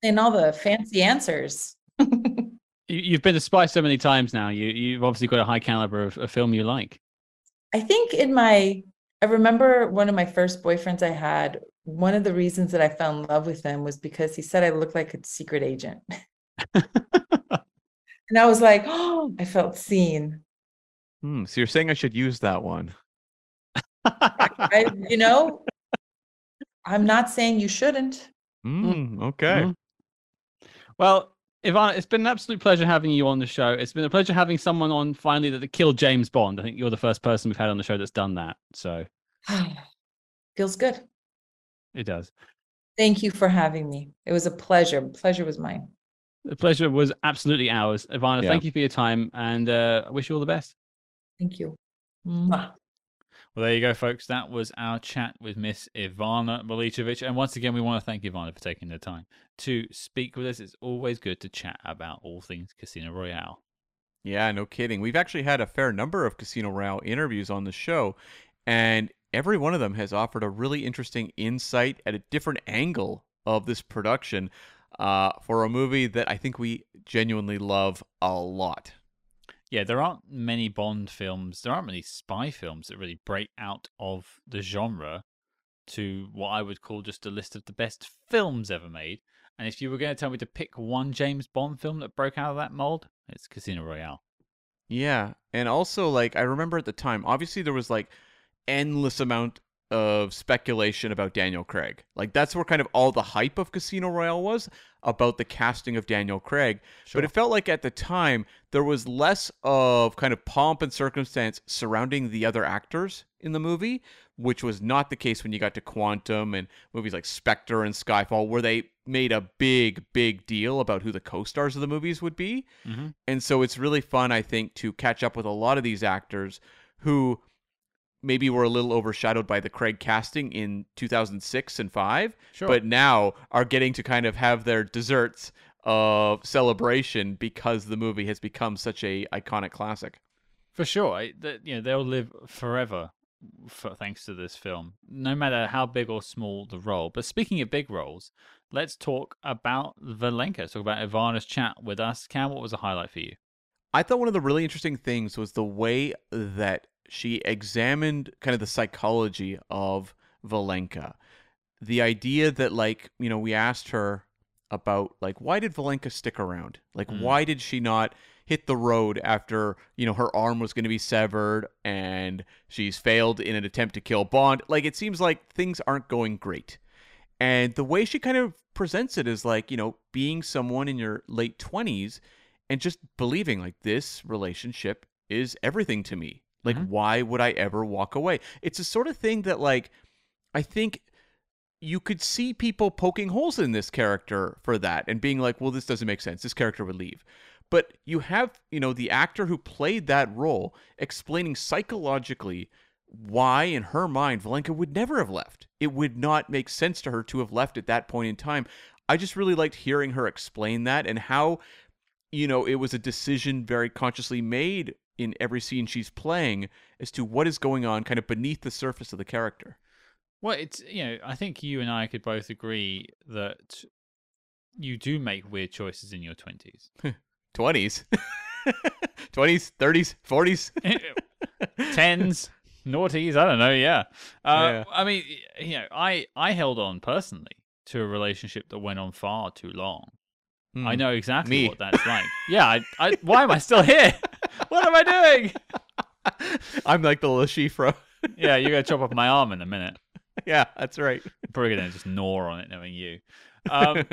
And all the fancy answers. you, you've been a spy so many times now. You, you've obviously got a high caliber of a film you like. I think in my, I remember one of my first boyfriends I had, one of the reasons that I fell in love with him was because he said I looked like a secret agent. And I was like, oh, I felt seen. Hmm, so you're saying I should use that one. I, I, you know, I'm not saying you shouldn't. Mm, okay. Mm-hmm. Well, Ivana, it's been an absolute pleasure having you on the show. It's been a pleasure having someone on finally that killed James Bond. I think you're the first person we've had on the show that's done that. So feels good. It does. Thank you for having me. It was a pleasure. Pleasure was mine. The pleasure was absolutely ours. Ivana, yeah. thank you for your time, and uh, I wish you all the best. Thank you. Mwah. Well, there you go, folks. That was our chat with Miss Ivana Miličević. And once again, we want to thank Ivana for taking the time to speak with us. It's always good to chat about all things Casino Royale. Yeah, no kidding. We've actually had a fair number of Casino Royale interviews on the show, and every one of them has offered a really interesting insight at a different angle of this production uh, for a movie that I think we genuinely love a lot. Yeah, there aren't many Bond films, there aren't many spy films that really break out of the genre to what I would call just a list of the best films ever made. And if you were going to tell me to pick one James Bond film that broke out of that mold, it's Casino Royale. Yeah, and also, like, I remember at the time, obviously there was, like, endless amount of speculation about Daniel Craig. Like, that's where kind of all the hype of Casino Royale was about the casting of Daniel Craig. Sure. But it felt like at the time there was less of kind of pomp and circumstance surrounding the other actors in the movie, which was not the case when you got to Quantum and movies like Spectre and Skyfall, where they made a big, big deal about who the co-stars of the movies would be. Mm-hmm. And so it's really fun, I think, to catch up with a lot of these actors who maybe were a little overshadowed by the Craig casting in two thousand six and five, sure. but now are getting to kind of have their desserts of celebration because the movie has become such a iconic classic. For sure. I, the, you know, they'll live forever for, thanks to this film, no matter how big or small the role. But speaking of big roles, let's talk about Valenka. Let's talk about Ivana's chat with us. Cam, what was a highlight for you? I thought one of the really interesting things was the way that she examined kind of the psychology of Valenka. The idea that, like, you know, we asked her about, like, why did Valenka stick around? Like, mm. why did she not hit the road after, you know, her arm was going to be severed and she's failed in an attempt to kill Bond? Like, it seems like things aren't going great. And the way she kind of presents it is, like, you know, being someone in your late twenties and just believing, like, this relationship is everything to me. Like, mm-hmm. why would I ever walk away? It's the sort of thing that, like, I think you could see people poking holes in this character for that and being like, well, this doesn't make sense. This character would leave. But you have, you know, the actor who played that role explaining psychologically why, in her mind, Valenka would never have left. It would not make sense to her to have left at that point in time. I just really liked hearing her explain that and how, you know, it was a decision very consciously made in every scene she's playing as to what is going on kind of beneath the surface of the character. Well, it's, you know, I think you and I could both agree that you do make weird choices in your twenties. twenties? twenties, thirties, forties? Tens, noughties, I don't know, yeah. Uh, yeah. I mean, you know, I, I held on personally to a relationship that went on far too long. Mm. I know exactly Me. what that's like. Yeah, I, I, why am I still here? What am I doing? I'm like the Le Chiffre. Yeah, you're going to chop off my arm in a minute. Yeah, that's right. I'm probably going to just gnaw on it knowing you. Um,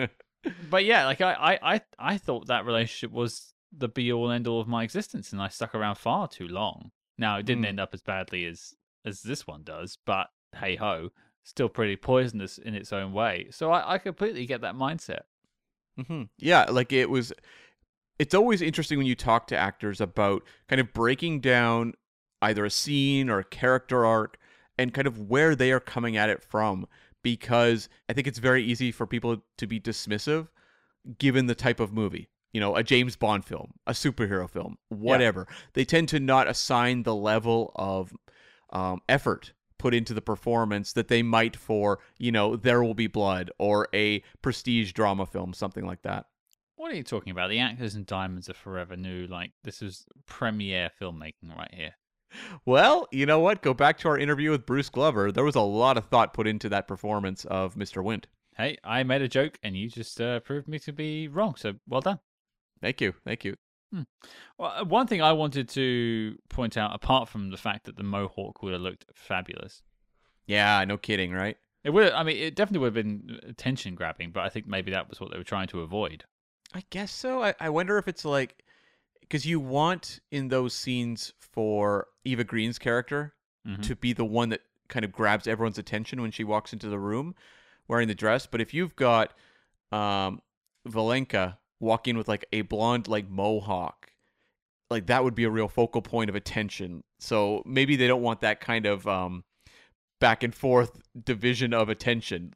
but yeah, like I, I, I thought that relationship was the be-all and end-all of my existence, and I stuck around far too long. Now, it didn't mm. end up as badly as, as this one does, but hey-ho, still pretty poisonous in its own way. So I, I completely get that mindset. Mm-hmm. Yeah, like it was... It's always interesting when you talk to actors about kind of breaking down either a scene or a character arc and kind of where they are coming at it from, because I think it's very easy for people to be dismissive given the type of movie, you know, a James Bond film, a superhero film, whatever. Yeah. They tend to not assign the level of um, effort put into the performance that they might for, you know, There Will Be Blood or a prestige drama film, something like that. What are you talking about? The actors and diamonds are forever new. Like, this is premiere filmmaking right here. Well, you know what? Go back to our interview with Bruce Glover. There was a lot of thought put into that performance of Mister Wint. Hey, I made a joke and you just uh, proved me to be wrong. So well done. Thank you. Thank you. Hmm. Well, one thing I wanted to point out, apart from the fact that the mohawk would have looked fabulous. Yeah, no kidding, right? It would. I mean, it definitely would have been attention grabbing, but I think maybe that was what they were trying to avoid. I guess so. I, I wonder if it's like, because you want in those scenes for Eva Green's character mm-hmm. to be the one that kind of grabs everyone's attention when she walks into the room wearing the dress. But if you've got um, Valenka walk in with like a blonde like mohawk, like that would be a real focal point of attention. So maybe they don't want that kind of um, back and forth division of attention.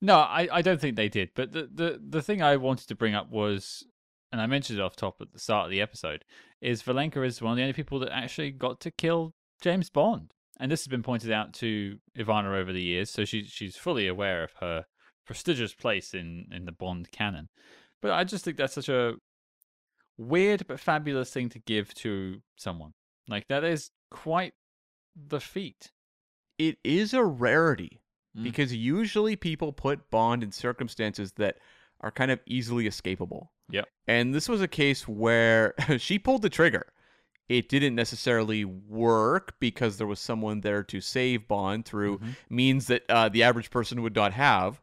No, I, I don't think they did. But the, the, the thing I wanted to bring up was, and I mentioned it off top at the start of the episode, is Valenka is one of the only people that actually got to kill James Bond. And this has been pointed out to Ivana over the years, so she, she's fully aware of her prestigious place in, in the Bond canon. But I just think that's such a weird but fabulous thing to give to someone. Like, that is quite the feat. It is a rarity. Because usually people put Bond in circumstances that are kind of easily escapable. Yeah. And this was a case where she pulled the trigger. It didn't necessarily work because there was someone there to save Bond through mm-hmm. means that uh, the average person would not have.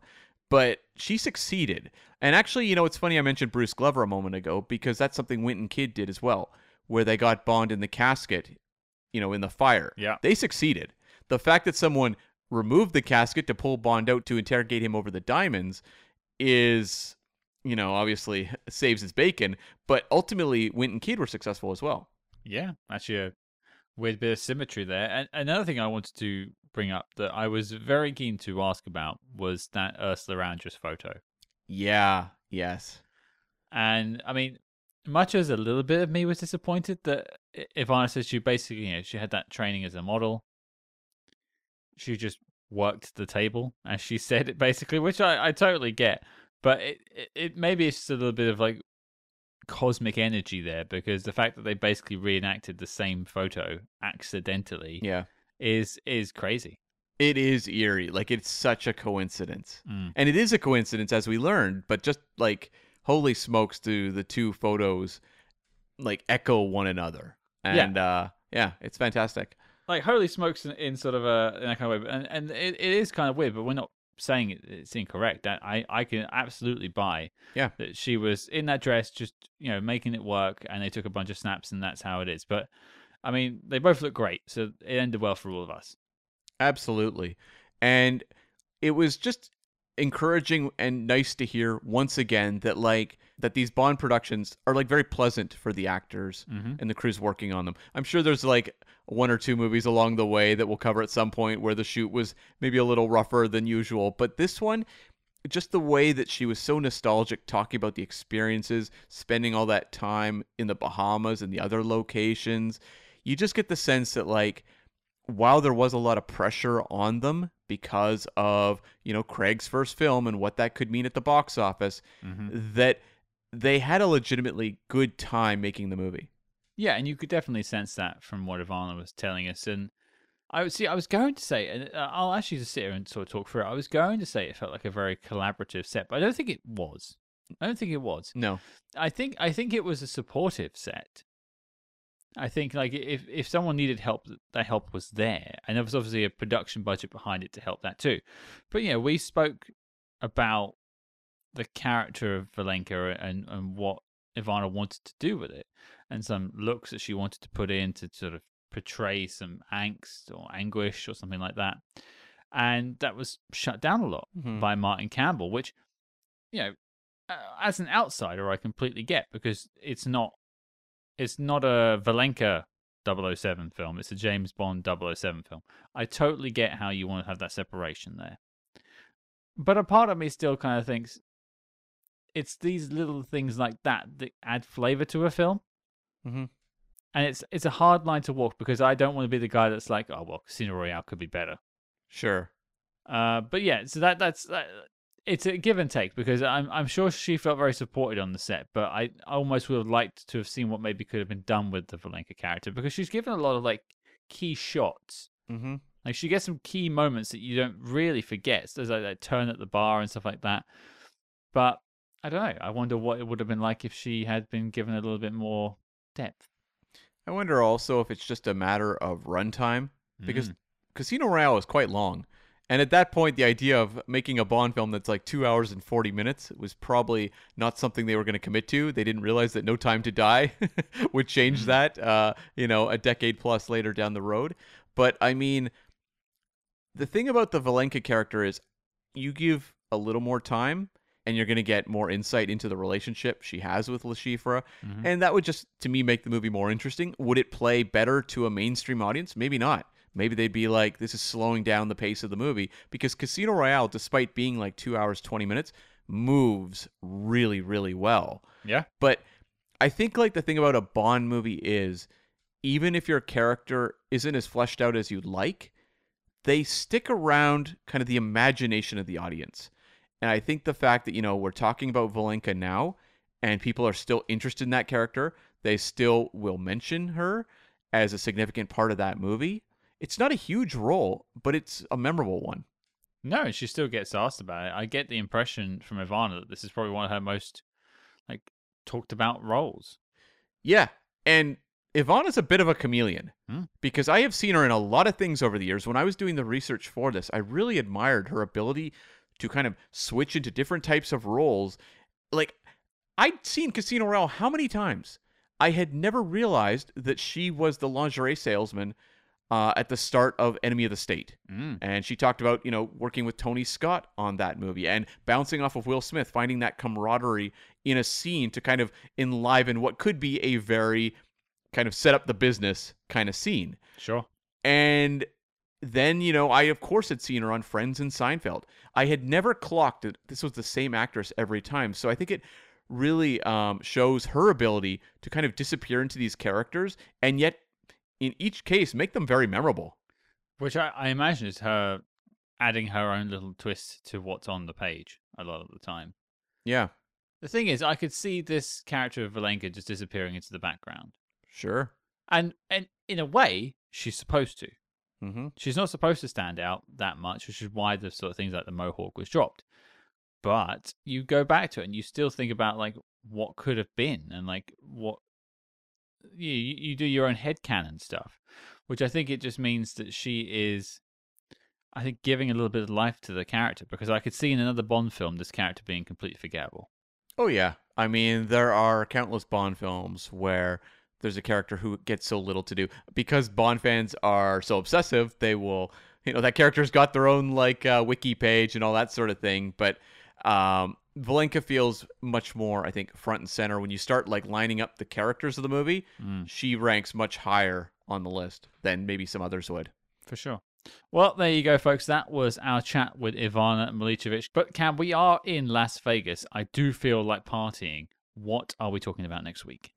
But she succeeded. And actually, you know, it's funny I mentioned Bruce Glover a moment ago because that's something Winton Kid did as well, where they got Bond in the casket, you know, in the fire. Yeah. They succeeded. The fact that someone removed the casket to pull Bond out to interrogate him over the diamonds is, you know, obviously saves his bacon, but ultimately Winton Kid were successful as well. Yeah, actually a weird bit of symmetry there. And another thing I wanted to bring up that I was very keen to ask about was that Ursula Andress photo. Yeah, yes. And, I mean, much as a little bit of me was disappointed that Ivana says she basically, you know, she had that training as a model. She just worked the table, as she said it basically, which I, I totally get. But it, it, it maybe it's just a little bit of like cosmic energy there, because the fact that they basically reenacted the same photo accidentally, yeah, is is crazy. It is eerie. Like, it's such a coincidence, mm. and it is a coincidence as we learned. But just like holy smokes, do the two photos like echo one another? And yeah, uh, yeah it's fantastic. Like, holy smokes in, in sort of a in that kind of way. And, and it, it is kind of weird, but we're not saying it, it's incorrect. I, I can absolutely buy yeah. that she was in that dress just, you know, making it work, and they took a bunch of snaps, and that's how it is. But, I mean, they both look great, so it ended well for all of us. Absolutely. And it was just encouraging and nice to hear once again that, like, that these Bond productions are, like, very pleasant for the actors mm-hmm. and the crews working on them. I'm sure there's, like, one or two movies along the way that we'll cover at some point where the shoot was maybe a little rougher than usual. But this one, just the way that she was so nostalgic, talking about the experiences, spending all that time in the Bahamas and the other locations, you just get the sense that, like, while there was a lot of pressure on them because of, you know, Craig's first film and what that could mean at the box office, mm-hmm. that they had a legitimately good time making the movie. Yeah, and you could definitely sense that from what Ivana was telling us. And I would see, I was going to say, and I'll ask you to sit here and sort of talk through it. I was going to say it felt like a very collaborative set, but I don't think it was. I don't think it was. No, I think I think it was a supportive set. I think like if if someone needed help, that help was there, and there was obviously a production budget behind it to help that too. But yeah, you know, we spoke about the character of Valenka and and what Ivana wanted to do with it, and some looks that she wanted to put in to sort of portray some angst or anguish or something like that. And that was shut down a lot mm-hmm. by Martin Campbell, which, you know, as an outsider, I completely get, because it's not, it's not a Valenka double oh seven film. It's a James Bond double oh seven film. I totally get how you want to have that separation there. But a part of me still kind of thinks it's these little things like that that add flavor to a film. Mm-hmm. And it's it's a hard line to walk, because I don't want to be the guy that's like, oh, well, Casino Royale could be better. Sure. Uh, but yeah, so that that's that, it's a give and take, because I'm I'm sure she felt very supported on the set, but I almost would have liked to have seen what maybe could have been done with the Valenka character, because she's given a lot of like key shots. Mm-hmm. Like, she gets some key moments that you don't really forget. So there's like that turn at the bar and stuff like that. But I don't know. I wonder what it would have been like if she had been given a little bit more depth. I wonder also if it's just a matter of runtime, because mm. Casino Royale is quite long. And at that point, the idea of making a Bond film that's like two hours and forty minutes was probably not something they were going to commit to. They didn't realize that No Time to Die would change that, uh, you know, a decade plus later down the road. But I mean, the thing about the Valenka character is you give a little more time, and you're going to get more insight into the relationship she has with Le Chiffre. Mm-hmm. And that would just, to me, make the movie more interesting. Would it play better to a mainstream audience? Maybe not. Maybe they'd be like, this is slowing down the pace of the movie, because Casino Royale, despite being like two hours, twenty minutes, moves really, really well. Yeah. But I think like the thing about a Bond movie is, even if your character isn't as fleshed out as you'd like, they stick around kind of the imagination of the audience. And I think the fact that, you know, we're talking about Valenka now and people are still interested in that character, they still will mention her as a significant part of that movie. It's not a huge role, but it's a memorable one. No, she still gets asked about it. I get the impression from Ivana that this is probably one of her most like talked about roles. Yeah, and Ivana's a bit of a chameleon, hmm. because I have seen her in a lot of things over the years. When I was doing the research for this, I really admired her ability to kind of switch into different types of roles. Like, I'd seen Casino Royale how many times? I had never realized that she was the lingerie salesman Uh, at the start of Enemy of the State. Mm. And she talked about, you know, working with Tony Scott on that movie and bouncing off of Will Smith, finding that camaraderie in a scene to kind of enliven what could be a very kind of set up the business kind of scene. Sure. And then, you know, I, of course, had seen her on Friends and Seinfeld. I had never clocked that this was the same actress every time. So I think it really um, shows her ability to kind of disappear into these characters and yet in each case, make them very memorable. Which I, I imagine is her adding her own little twist to what's on the page a lot of the time. Yeah. The thing is, I could see this character of Valenka just disappearing into the background. Sure. And and in a way, she's supposed to. Mm-hmm. She's not supposed to stand out that much, which is why the sort of things like the Mohawk was dropped. But you go back to it and you still think about like what could have been and like what... You, you do your own headcanon stuff, which I think it just means that she is, I think, giving a little bit of life to the character, because I could see in another Bond film this character being completely forgettable. Oh, yeah. I mean, there are countless Bond films where there's a character who gets so little to do. Because Bond fans are so obsessive, they will, you know, that character's got their own, like, uh, wiki page and all that sort of thing, but... um Valenka feels much more, I think, front and center. When you start like lining up the characters of the movie, mm. she ranks much higher on the list than maybe some others would. For sure. Well, there you go, folks. That was our chat with Ivana Miličević. But Cam, we are in Las Vegas. I do feel like partying. What are we talking about next week?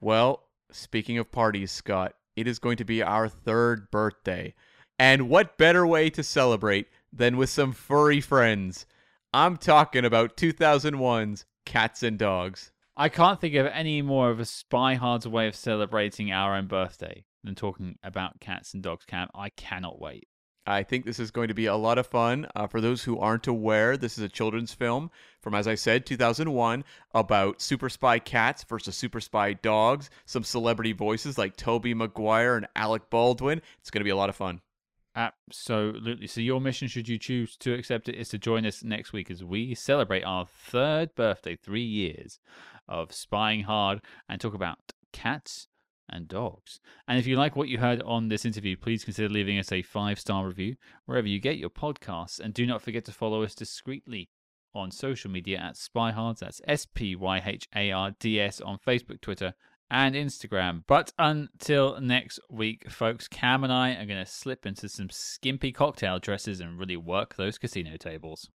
Well, speaking of parties, Scott, it is going to be our third birthday. And what better way to celebrate than with some furry friends? I'm talking about two thousand one's Cats and Dogs. I can't think of any more of a Spy Hard's way of celebrating our own birthday than talking about Cats and Dogs, Cam. I cannot wait. I think this is going to be a lot of fun. Uh, for those who aren't aware, this is a children's film from, as I said, two thousand one, about super spy cats versus super spy dogs. Some celebrity voices like Tobey Maguire and Alec Baldwin. It's going to be a lot of fun. Absolutely. So your mission, should you choose to accept it, is to join us next week as we celebrate our third birthday, three years of Spying Hard, and talk about Cats and Dogs. And if you like what you heard on this interview, please consider leaving us a five-star review wherever you get your podcasts. And do not forget to follow us discreetly on social media at SpyHards. That's S P Y H A R D S on Facebook, Twitter, and Instagram. But until next week, folks, Cam and I are going to slip into some skimpy cocktail dresses and really work those casino tables.